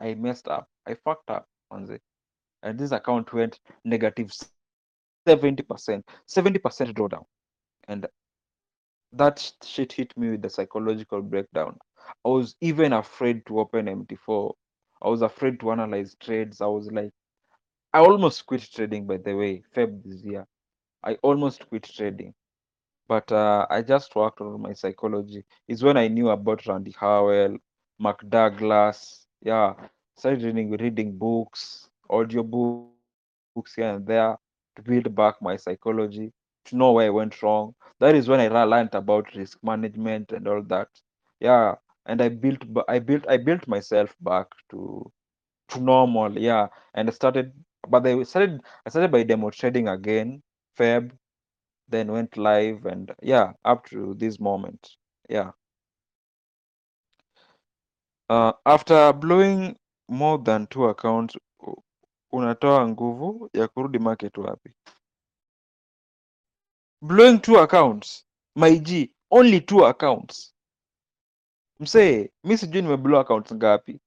I messed up. I fucked up one day. And this account went negative 70% drawdown, and that shit hit me with the psychological breakdown. I was even afraid to open MT4. I was afraid to analyze trades. I was like, I almost quit trading, by the way, Feb this year. I almost quit trading, but I just worked on my psychology. It's when I knew about Randy Howell, Mark Douglas. Yeah, started reading books, audio books here and there, to build back my psychology, to know where I went wrong. That is when I learned about risk management and all that. Yeah, and I built myself back to normal. Yeah, and I started by demo trading again, Feb, then went live, and yeah, up to this moment. Yeah. After blowing more than 2 accounts, unatoa nguvu ya kurudi market wapi? Blowing 2 accounts, my G, only 2 accounts. Msee, mimi sijui nimeblow accounts ngapi.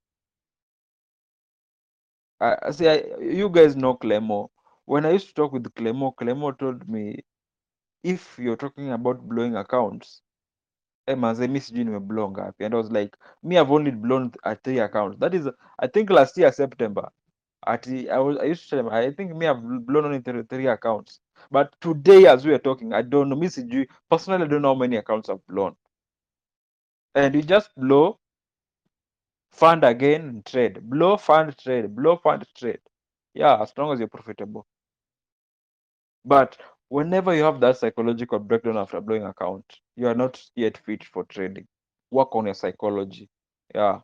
You guys know Clemo. When I used to talk with Clemo, Clemo told me, if you're talking about blowing accounts, manze, mimi sijui nimeblow ngapi. And I was like, me, I've only blown 3 accounts. That is, I think last year, September. I used to tell him, I think me have blown on 3 accounts. But today, as we are talking, I don't know. Personally, I don't know how many accounts I've blown. And you just blow, fund again, trade. Blow, fund, trade. Blow, fund, trade. Yeah, as long as you're profitable. But whenever you have that psychological breakdown after blowing account, you are not yet fit for trading. Work on your psychology. Yeah.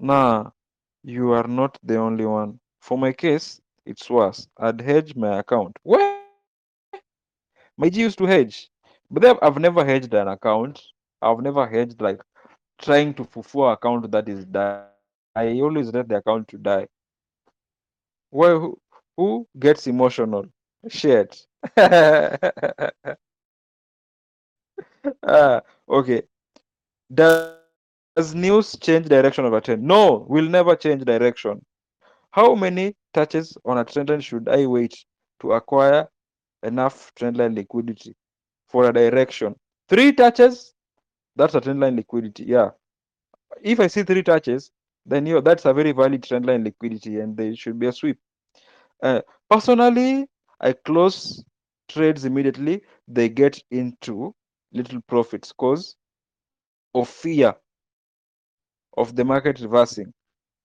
Nah. You are not the only one. For my case, it's worse. I'd hedge my account. What? My G used to hedge. But I've never hedged an account. I've never hedged like trying to fufu an account that is die. I always let the account to die. Well, who gets emotional? Shit. Okay. Does news change direction of a trend? No, will never change direction. How many touches on a trend line should I wait to acquire enough trendline liquidity for a direction? 3 touches, that's a trendline liquidity. Yeah, if I see 3 touches, then you know, that's a very valid trendline liquidity and there should be a sweep. Personally, I close trades immediately. They get into little profits because of fear of the market reversing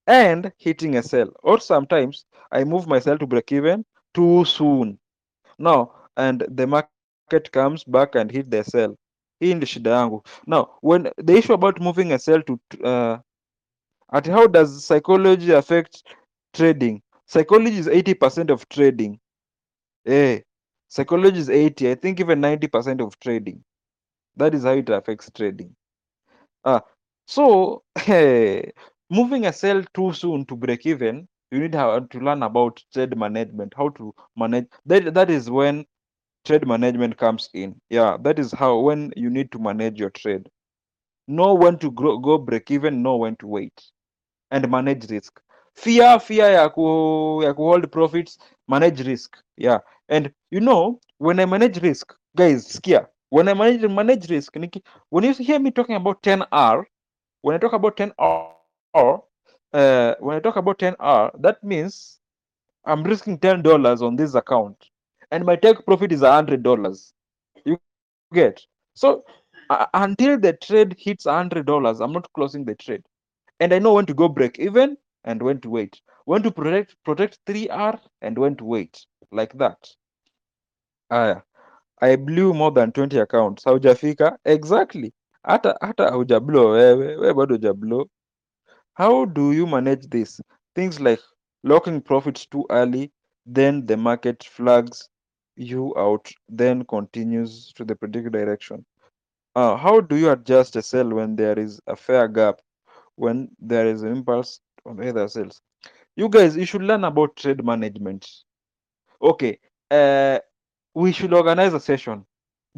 and hitting a sell, or sometimes I move myself to break even too soon now and the market comes back and hit the sell. Hii ndio shida yangu. Now when the issue about moving a sell to at how does psychology affect trading? Psychology is 80% of trading. Psychology is 80, I think even 90% of trading. That is how it affects trading. So moving a sell too soon to break even, you need how to learn about trade management, how to manage. That is when trade management comes in. Yeah, that is how when you need to manage your trade. Know when to go break even, know when to wait, and manage risk. Fear ya hold profits, manage risk. Yeah, and you know when I manage risk, guys, scare. When I manage risk, when you hear me talking about 10R, when I talk about 10R, that means I'm risking $10 on this account, and my take profit is $100. You get so. Until the trade hits $100, I'm not closing the trade, and I know when to go break even and when to wait, when to protect 3R and when to wait, like that. I blew more than 20 accounts. Haujafika exactly. Hata haujablow wewe bado hujablow. How do you manage this? Things like locking profits too early, then the market flags you out, then continues to the predicted direction. How do you adjust a sell when there is a fair gap, when there is an impulse on either sales? You guys, you should learn about trade management. Okay, we should organize a session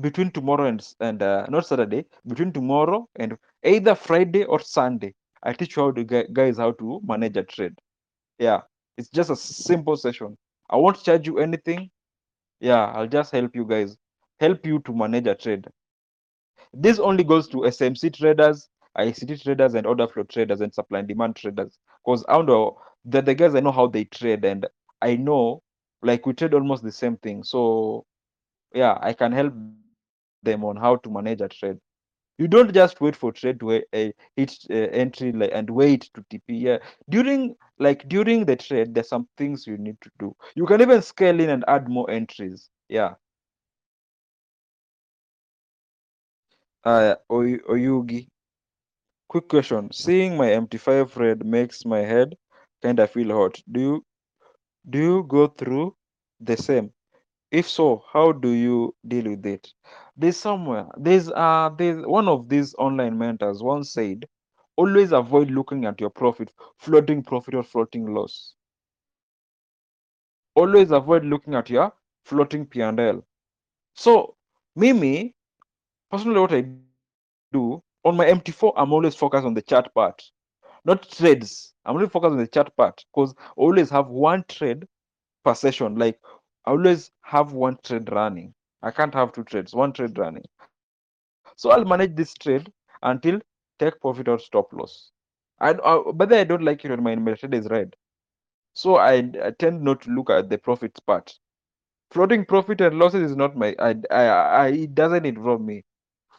between tomorrow and not Saturday, between tomorrow and either Friday or Sunday. I teach you guys how to manage a trade. Yeah, it's just a simple session. I won't charge you anything. Yeah, I'll just help you guys, help you to manage a trade. This only goes to SMC traders, ICT traders, and order flow traders, and supply and demand traders, because I know that the guys, I know how they trade, and I know like we trade almost the same thing. So yeah, I can help them on how to manage a trade. You don't just wait for trade to each entry and wait to TP. Yeah, during the trade, there's some things you need to do. You can even scale in and add more entries. Yeah. Oyugi, quick question. Seeing my MT5 red makes my head kind of feel hot. Do you go through the same? If so, how do you deal with it? There's one of these online mentors once said, always avoid looking at your profit, floating profit or floating loss. Always avoid looking at your floating P&L. So Mimi, personally, what I do on my MT4, I'm always focused on the chart part, not trades. I'm only focused on the chart part because I always have one trade per session. Like I always have one trade running. I can't have 2 trades, one trade running. So I'll manage this trade until take profit or stop loss. But then I don't like it when my trade is red. So I tend not to look at the profits part. Floating profit and losses is not my. It doesn't involve me.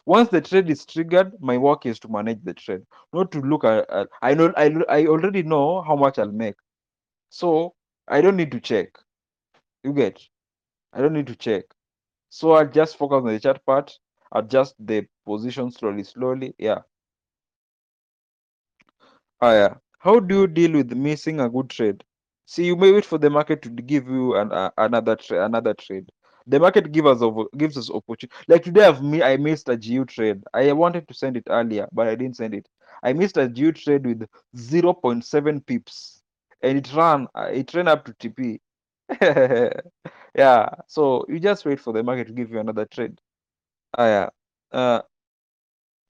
Once the trade is triggered, my work is to manage the trade, not to look at. I already know how much I'll make, so I don't need to check. You get? I don't need to check. So I just focus on the chart part, adjust the position slowly. Yeah. Yeah. How do you deal with missing a good trade? See, you may wait for the market to give you another trade. The market gives us opportunity. Like today, I missed a GU trade. I wanted to send it earlier, but I didn't send it. I missed a GU trade with 0.7 pips, and it ran up to TP. Yeah, so you just wait for the market to give you another trade. Yeah.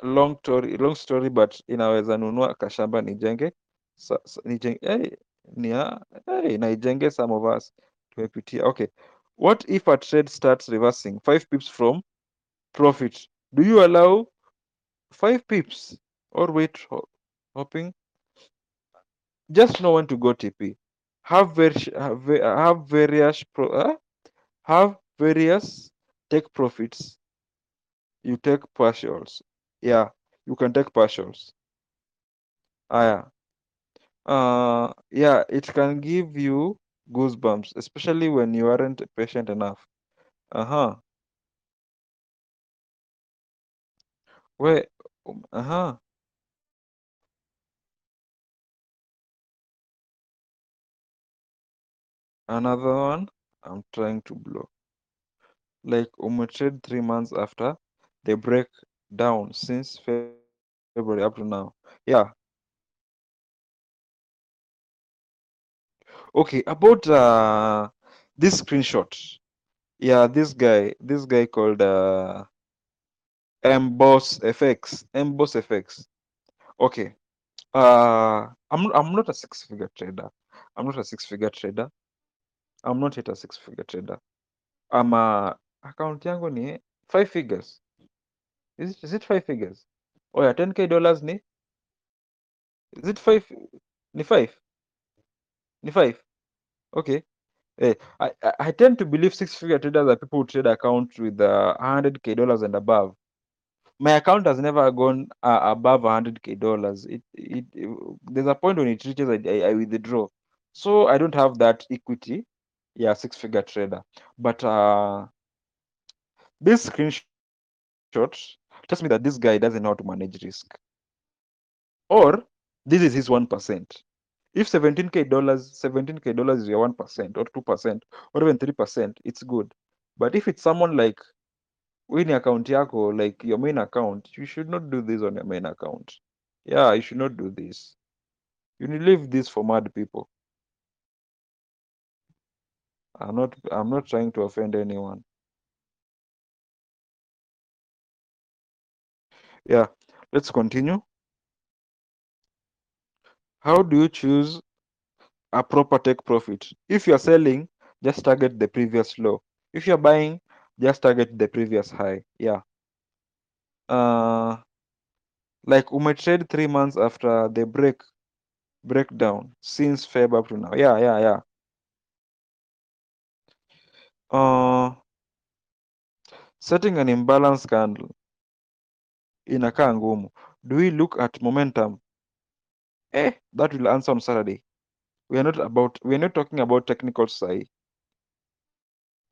long story, but inaweza nunua kashamba nijenge, naijenge some of us tumepitia. Okay, what if a trade starts reversing 5 pips from profit? Do you allow 5 pips or wait hopping? Just know when to go TP. Have various take profits. You take partials. Yeah, you can take partials. Yeah, it can give you goosebumps, especially when you aren't patient enough. Another one I'm trying to blow. Like umetrade 3 months after the breakdown since February up to now. Yeah. Okay, about this screenshot. Yeah, this guy called Emboss FX. Emboss FX. Okay. I'm not a six-figure trader. I'm not yet a six-figure trader. I'm a account yangu ni 5 figures. Is it 5 figures? Oh yeah, $10K ni. Is it five? Ni five? Ni five? Okay. Hey, I tend to believe six-figure traders are people who trade accounts with $100K and above. My account has never gone above $100K. There's a point when it reaches, I withdraw. So I don't have that equity. Yeah, six-figure trader. But this screenshot tells me that this guy doesn't know how to manage risk. Or this is his 1%. If $17K is your 1% or 2% or even 3%, it's good. But if it's someone like winning account yako, like your main account, you should not do this on your main account. Yeah, you should not do this. You need to leave this for mad people. I'm not trying to offend anyone. Yeah, let's continue. How do you choose a proper take profit? If you're selling, just target the previous low. If you're buying, just target the previous high. Yeah. Like we trade 3 months after the breakdown since Feb up to now. Yeah. Setting an imbalance candle in a kangumu. Do we look at momentum? That will answer on Saturday. We are not talking about technical side.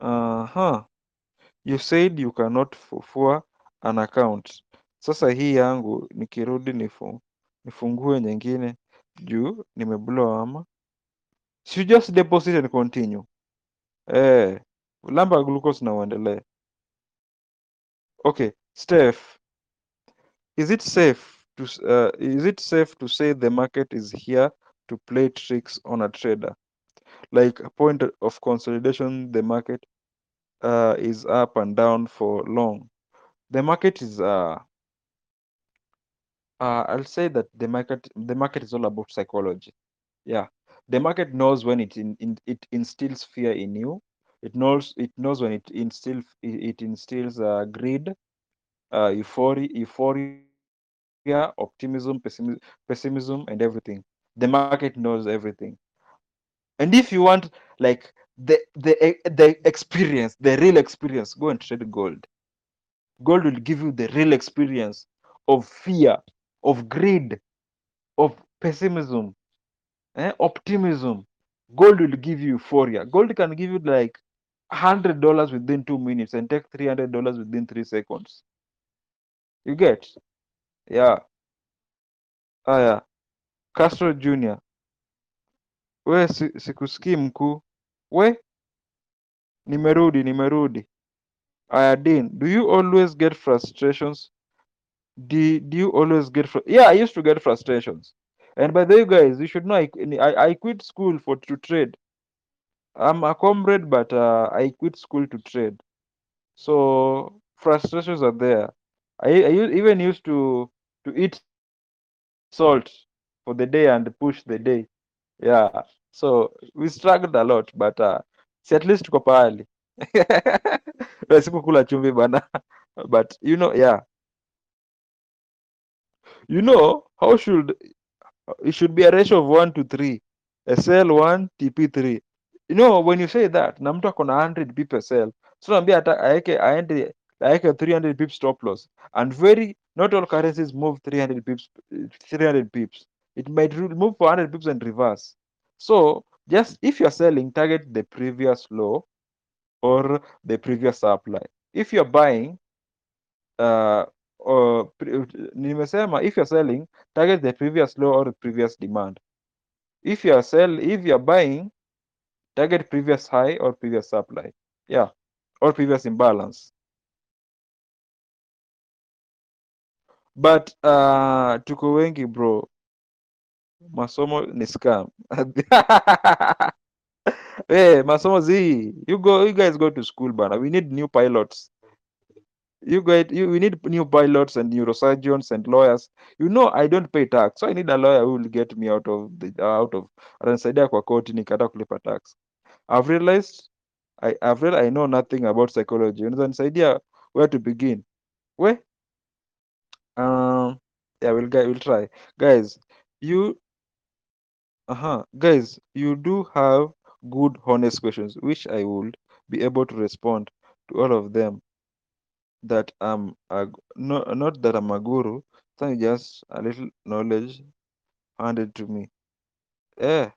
You said you cannot fufua an account. Sasa hii yangu nikirudi nifungue nyingine juu nimeblow ama. So just deposit and continue. Lamba glucose na uendelee. Okay, Steph. Is it safe to say the market is here to play tricks on a trader? Like a point of consolidation, the market is up and down for long. The market is I'll say that the market is all about psychology. Yeah. The market knows when it instills fear in you. It knows when it instills greed, euphoria, optimism, pessimism, and everything. The market knows everything. And if you want like the experience, the real experience, go and trade gold. Gold will give you the real experience of fear, of greed, of pessimism, optimism. Gold will give you euphoria. Gold can give you like $100 within 2 minutes and take $300 within 3 seconds. You get? Yeah. Yeah. Castro Jr. We sikusikii mkuu. We? Nimerudi. Dean, do you always get frustrations? Do you always get frustrations? Yeah, I used to get frustrations. And by the way, guys, you should know I quit school to trade. I'm a comrade, but I quit school to trade. So frustrations are there. I even used to eat salt for the day and push the day. Yeah, so we struggled a lot, but see, at least tuko pahali. Sikukula chumvi bana. But you know, yeah, you know how should it should be a ratio of 1 to 3, SL 1, TP 3. You know, when you say that, na mtu akona 100 pips SL, so naambia ata aende like a 300 pips stop loss, and very not all currencies move 300 pips. It might move 400 pips and reverse. So just if you're selling, target the previous low or the previous supply. If you're buying, or nimesema, if you're selling, target the previous low or previous demand. If you're buying, target previous high or previous supply. Yeah, or previous imbalance. But tuko wengi bro, masomo ni scam. Hey, masomo zi, you guys go to school bana. We need new pilots. We need new pilots and neurosurgeons and lawyers. You know, I don't pay tax, so I need a lawyer who will get me out of the anisaidia kwa koti nikata kulipa tax. I've realized I know nothing about psychology. Unaweza nisaidia where to begin? Where? Yeah, we'll try, guys. Guys, you do have good, honest questions, which I would be able to respond to all of them. That not that I'm a guru, so just a little knowledge handed to me. Yeah,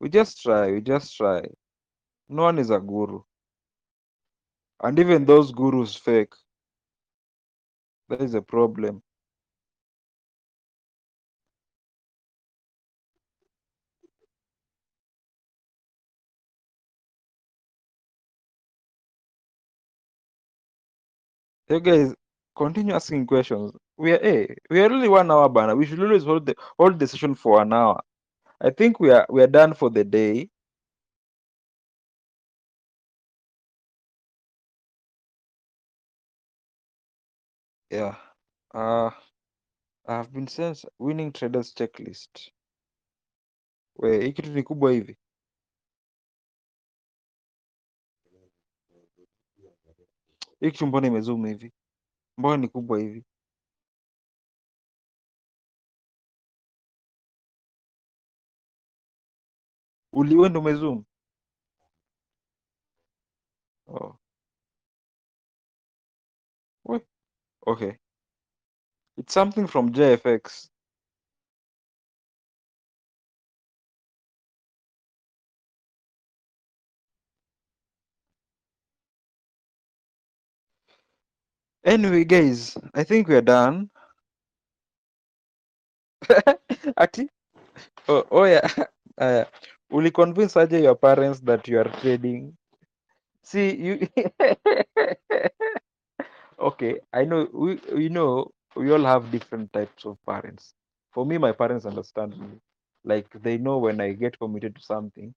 we just try. No one is a guru, and even those gurus fake. That is a problem. You guys continue asking questions. We are only 1 hour banner. We should always hold the session for an hour. I think we are done for the day. Yeah, I have been sent winning traders checklist. Wait, hii kitu ni kubwa hivi. Hii kitu mbona imezoom hivi? Mbona ni kubwa hivi? Uliwe ndo umezoom. Oh. Wait. Okay, it's something from JFX. Anyway, guys, I think we're done. Ati? Oh yeah. Will you convince Ajay your parents that you are trading? See you. Okay, I know we all have different types of parents. For me, my parents understand me. Like, they know when I get committed to something,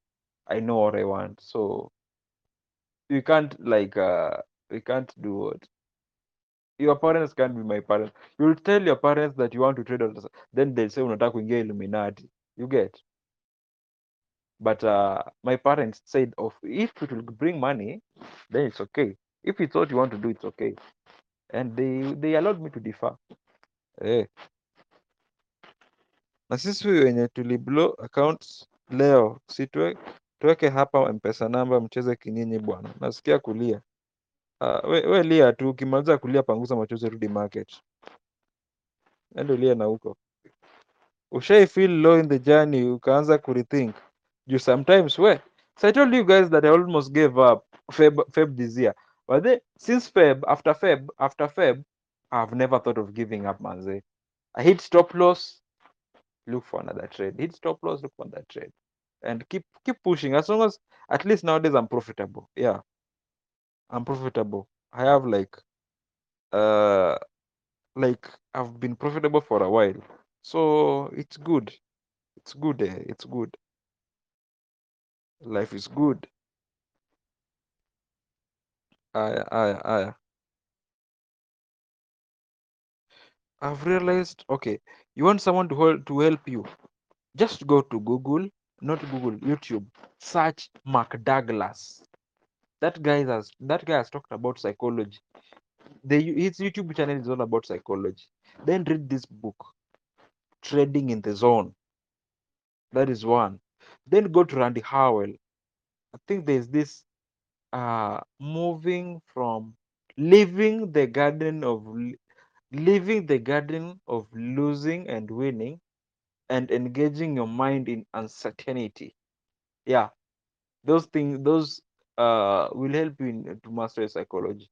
I know what I want. So we can't do what your parents can't be my parents. You'll tell your parents that you want to trade, then they'll say unataka kuingia Illuminati. You get. But my parents said, if it will bring money, then it's okay. If it's what you want to do, it's okay. And they allowed me to differ. Hey. Na sisi wenye tuliblow accounts leo, tuweke hapa mpesa namba mcheze kinyinyi bwana. Nasikia kulia. We lia tu, ukimaliza kulia panguza machozi rudi market. Ndio lia na huko. Ushai feel low in the journey, ukaanza kurethink. You sometimes we. So I told you guys that I almost gave up Feb this year. But since Feb, after Feb, I've never thought of giving up, manze. I hit stop loss, look for another trade. Hit stop loss, look for another trade, and keep pushing. As long as, at least nowadays, I'm profitable. Yeah, I'm profitable. I have like I've been profitable for a while, so it's good. It's good. It's good. Life is good. I've realized, okay, you want someone to help you, just go to Google, not Google, YouTube, search Mark Douglas. That guy has talked about psychology. His YouTube channel is all about psychology. Then read this book, Trading in the Zone. That is one. Then go to Randy Howell. I think there's this moving from living the garden of losing and winning and engaging your mind in uncertainty. Yeah, those things, those will help you to master your psychology.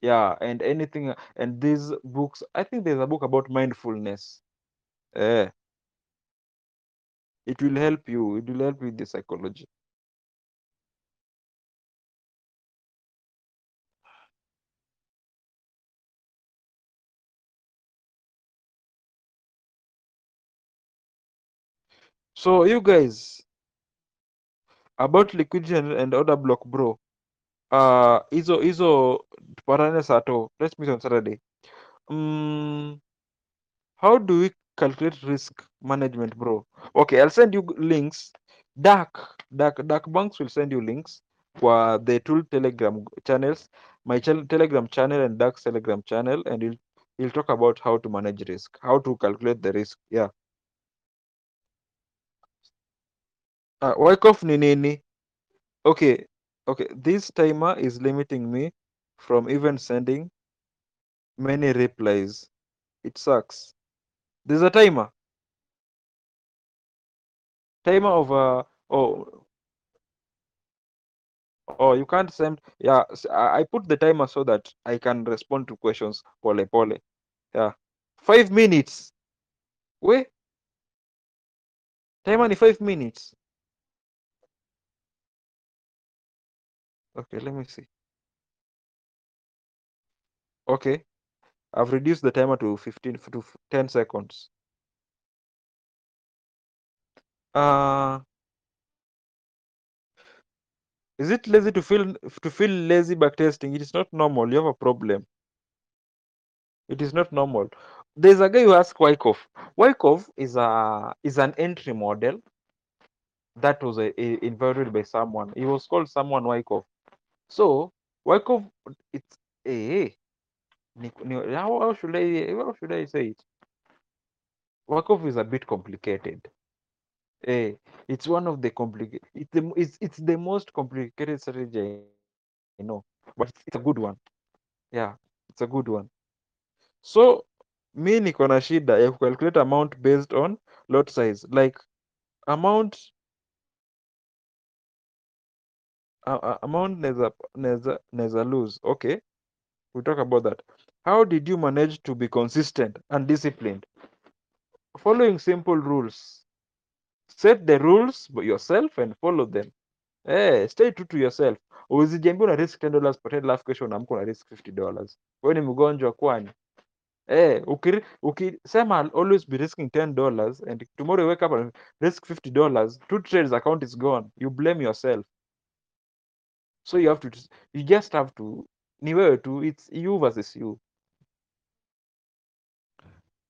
Yeah, and anything, and these books, I think there's a book about mindfulness. It will help you. It will help with the psychology. So you guys, about liquidity and order block, bro. Izo parane sato. Let's meet on Saturday. How do we calculate risk management, bro? Okay, I'll send you links. Dark Banks will send you links for the two Telegram channels, my Telegram channel and Dark's Telegram channel, and he'll talk about how to manage risk, how to calculate the risk. Yeah. Wyckoff Ninini. Okay. This timer is limiting me from even sending many replies. It sucks. There's a timer of you can't send. Yeah, I put the timer so that I can respond to questions pole. Yeah, 5 minutes. Wait, timer in 5 minutes. Okay, let me see. Okay, I've reduced the timer to 15 to 10 seconds. Is it lazy to feel lazy backtesting? It is not normal. You have a problem. It is not normal. There's a guy who asked Wyckoff. Wyckoff is an entry model that was invented by someone. He was called someone Wyckoff. So Wyckoff, it's a. How should I say it? Wyckoff is a bit complicated. It's one of the complicated. It's the most complicated strategy I know, but it's a good one. Yeah, it's a good one. So me niko na shida ya calculate amount based on lot size, like amount neza lose. Okay, we'll talk about that. How did you manage to be consistent and disciplined? Following simple rules. Set the rules yourself and follow them. Stay true to yourself. Uzijiambia una risk $10 per head, kesho unaamka una risk $50. Wewe ni mgonjwa kwani? Sam, I'll always be risking $10 and tomorrow you wake up and risk $50. 2 trades, account is gone. You blame yourself. So you just have to it's you versus you.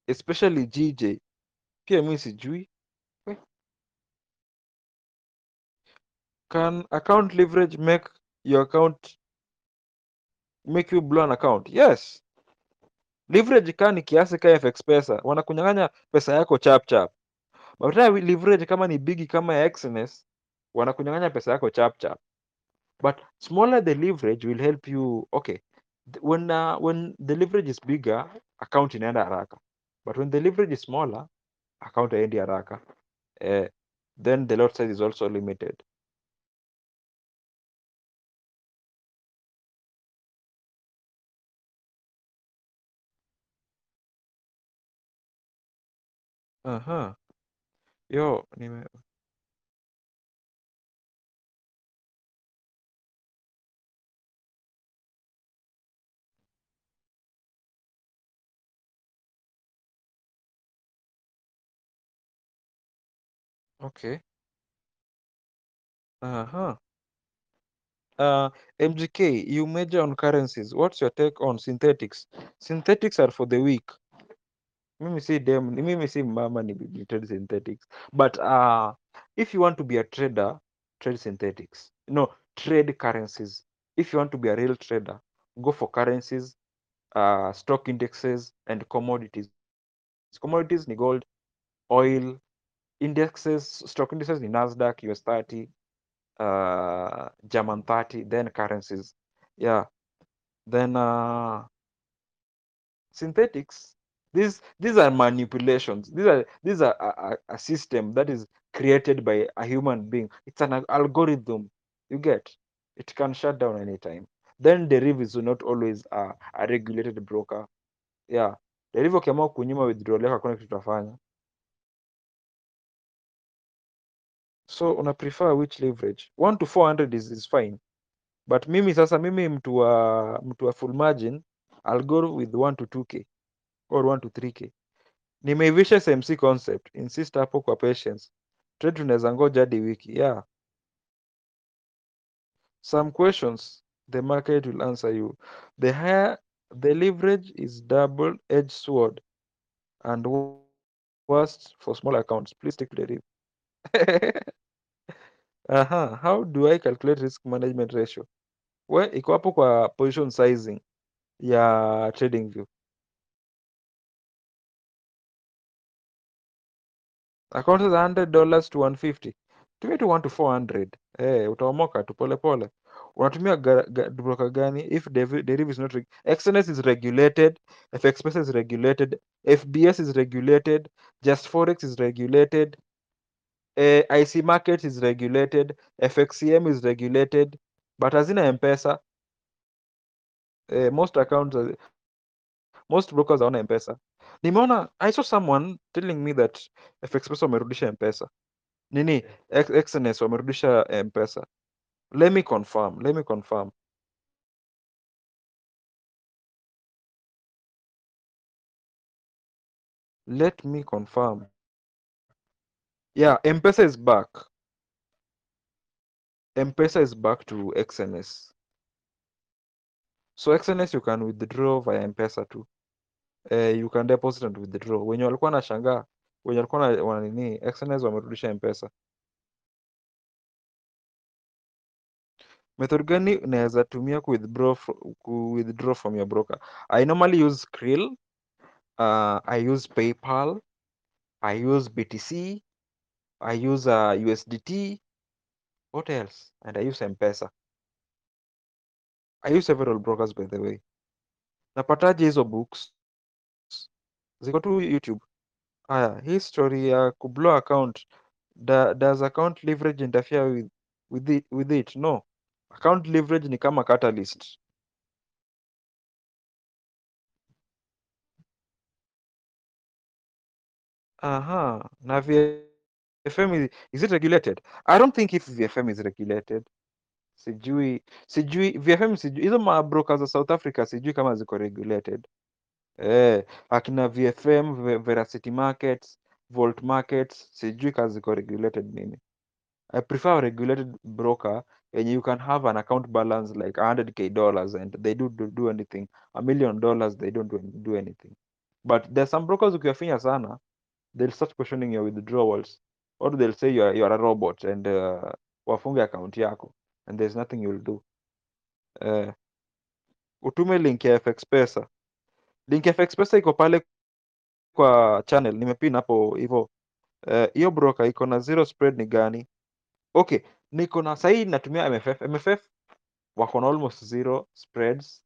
Especially GJ. PMCG. Can account leverage make you blow an account? Yes. Leverage kani kiasi ka FX pesa. Wanakunyanganya pesa yako chap. But leverage kama ni bigi kama ya XNS, wanakunyanganya pesa yako chap. But smaller the leverage will help you. Okay, when the leverage is bigger, account inaenda haraka. But when the leverage is smaller, account haendi haraka. Then the lot size is also limited. Yo, nime. Okay. MGK, you major on currencies. What's your take on synthetics? Synthetics are for the weak. Mimi si dem, mimi si mama ni trade synthetics. But if you want to be a trader, trade synthetics. No, trade currencies. If you want to be a real trader, go for currencies, stock indexes, and commodities. Commodities ni gold, oil, indexes, stock indexes ni NASDAQ, US30, German 30, then currencies. Yeah. Then synthetics. These are manipulations. These are a system that is created by a human being. It's an algorithm. You get it can shut down anytime. Then derivatives are not always a regulated broker. Yeah, derivative kama kunyima withdrawal yako hakuna kitu utafanya. So una prefer which leverage? 1 to 400 is fine. But mimi sasa mtu wa full margin, I'll go with 1 to 2K or 1 to 3K. Nimeivisha SMC concept. Insist hapo kwa patience. Trade tunaweza ngoja hadi wiki. Yeah. Some questions the market will answer you. The higher the leverage is double-edged sword and worst for small accounts. Please take the rip. How do I calculate risk management ratio? Well, iko hapo kwa position sizing ya trading view. Account is $100 to $150. Tumia to 1 to 400. Eh, utaomoka tu pole pole. Unatumia broker gani if derivative is not XNS is regulated, FX is regulated, FBS is regulated, Just Forex is regulated, IC market is regulated, FXCM is regulated, but as in M-Pesa, most accounts are, most brokers are on M-Pesa. Nimeona, I saw someone telling me that FXPesa wamerudisha M-Pesa. Nini, XNS wamerudisha M-Pesa. Let me confirm. Yeah, M-Pesa is back. M-Pesa is back to XNS. So XNS you can withdraw via M-Pesa too. You can deposit and withdraw. When you're alikuwa na shanga, when you're alikuwa na wanini, XNS wamerudisha M-Pesa. Method gani unaweza tumia ku withdraw from your broker? I normally use Krill. I use PayPal. I use BTC. I use USDT. What else? And I use M-Pesa. I use several brokers, by the way. Napataje hizo books. Ziko tu YouTube. History kublow account. Does account leverage interfere with it? No. Account leverage ni kama catalyst. Na VFM is it regulated? I don't think if VFM is regulated. Sijui VFM sijui hizo ma brokers za South Africa sijui kama ziko regulated. Akina VFM, Veracity Markets, Volt Markets sijui kama ziko regulated mimi. I prefer a regulated broker and you can have an account balance like $100K and they do anything. $1 million, they don't do anything. But there's some brokers who ukiwafinya sana, they'll start questioning your withdrawals or they'll say you are a robot and wafunge account yako and there's nothing you'll do. Utume link ya FX Pesa. Link ya FX Pesa iko pale kwa channel. Nimepin hapo hivyo. Hiyo broker iko na zero spread ni gani? Okay, niko na sahi natumia MFF. MFF wako na almost zero spreads.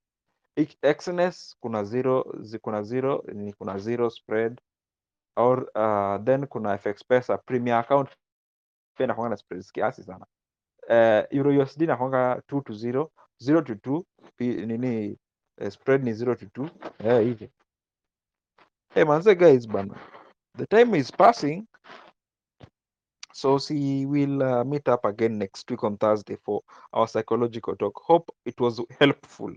XNS kuna zero spread. Or then kuna FX Pesa premium account pia na kuna spreads kiasi sana. Euro USD na kuna 2 to 0, 0 to 2, nini spread ni 0 to 2. Hivi. Hey manze guys bana. The time is passing. So see, we'll meet up again next week on Thursday for our psychological talk. Hope it was helpful.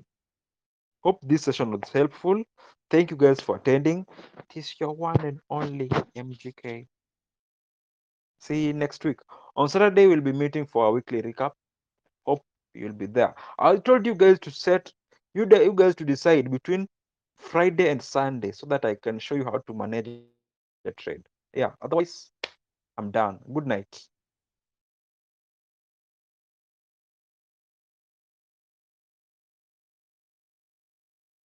Hope this session was helpful. Thank you guys for attending. It is your one and only MGK. See you next week. On Saturday, we'll be meeting for our weekly recap. Hope you'll be there. I told you guys to decide between Friday and Sunday so that I can show you how to manage the trade. Yeah, otherwise I'm done. Good night.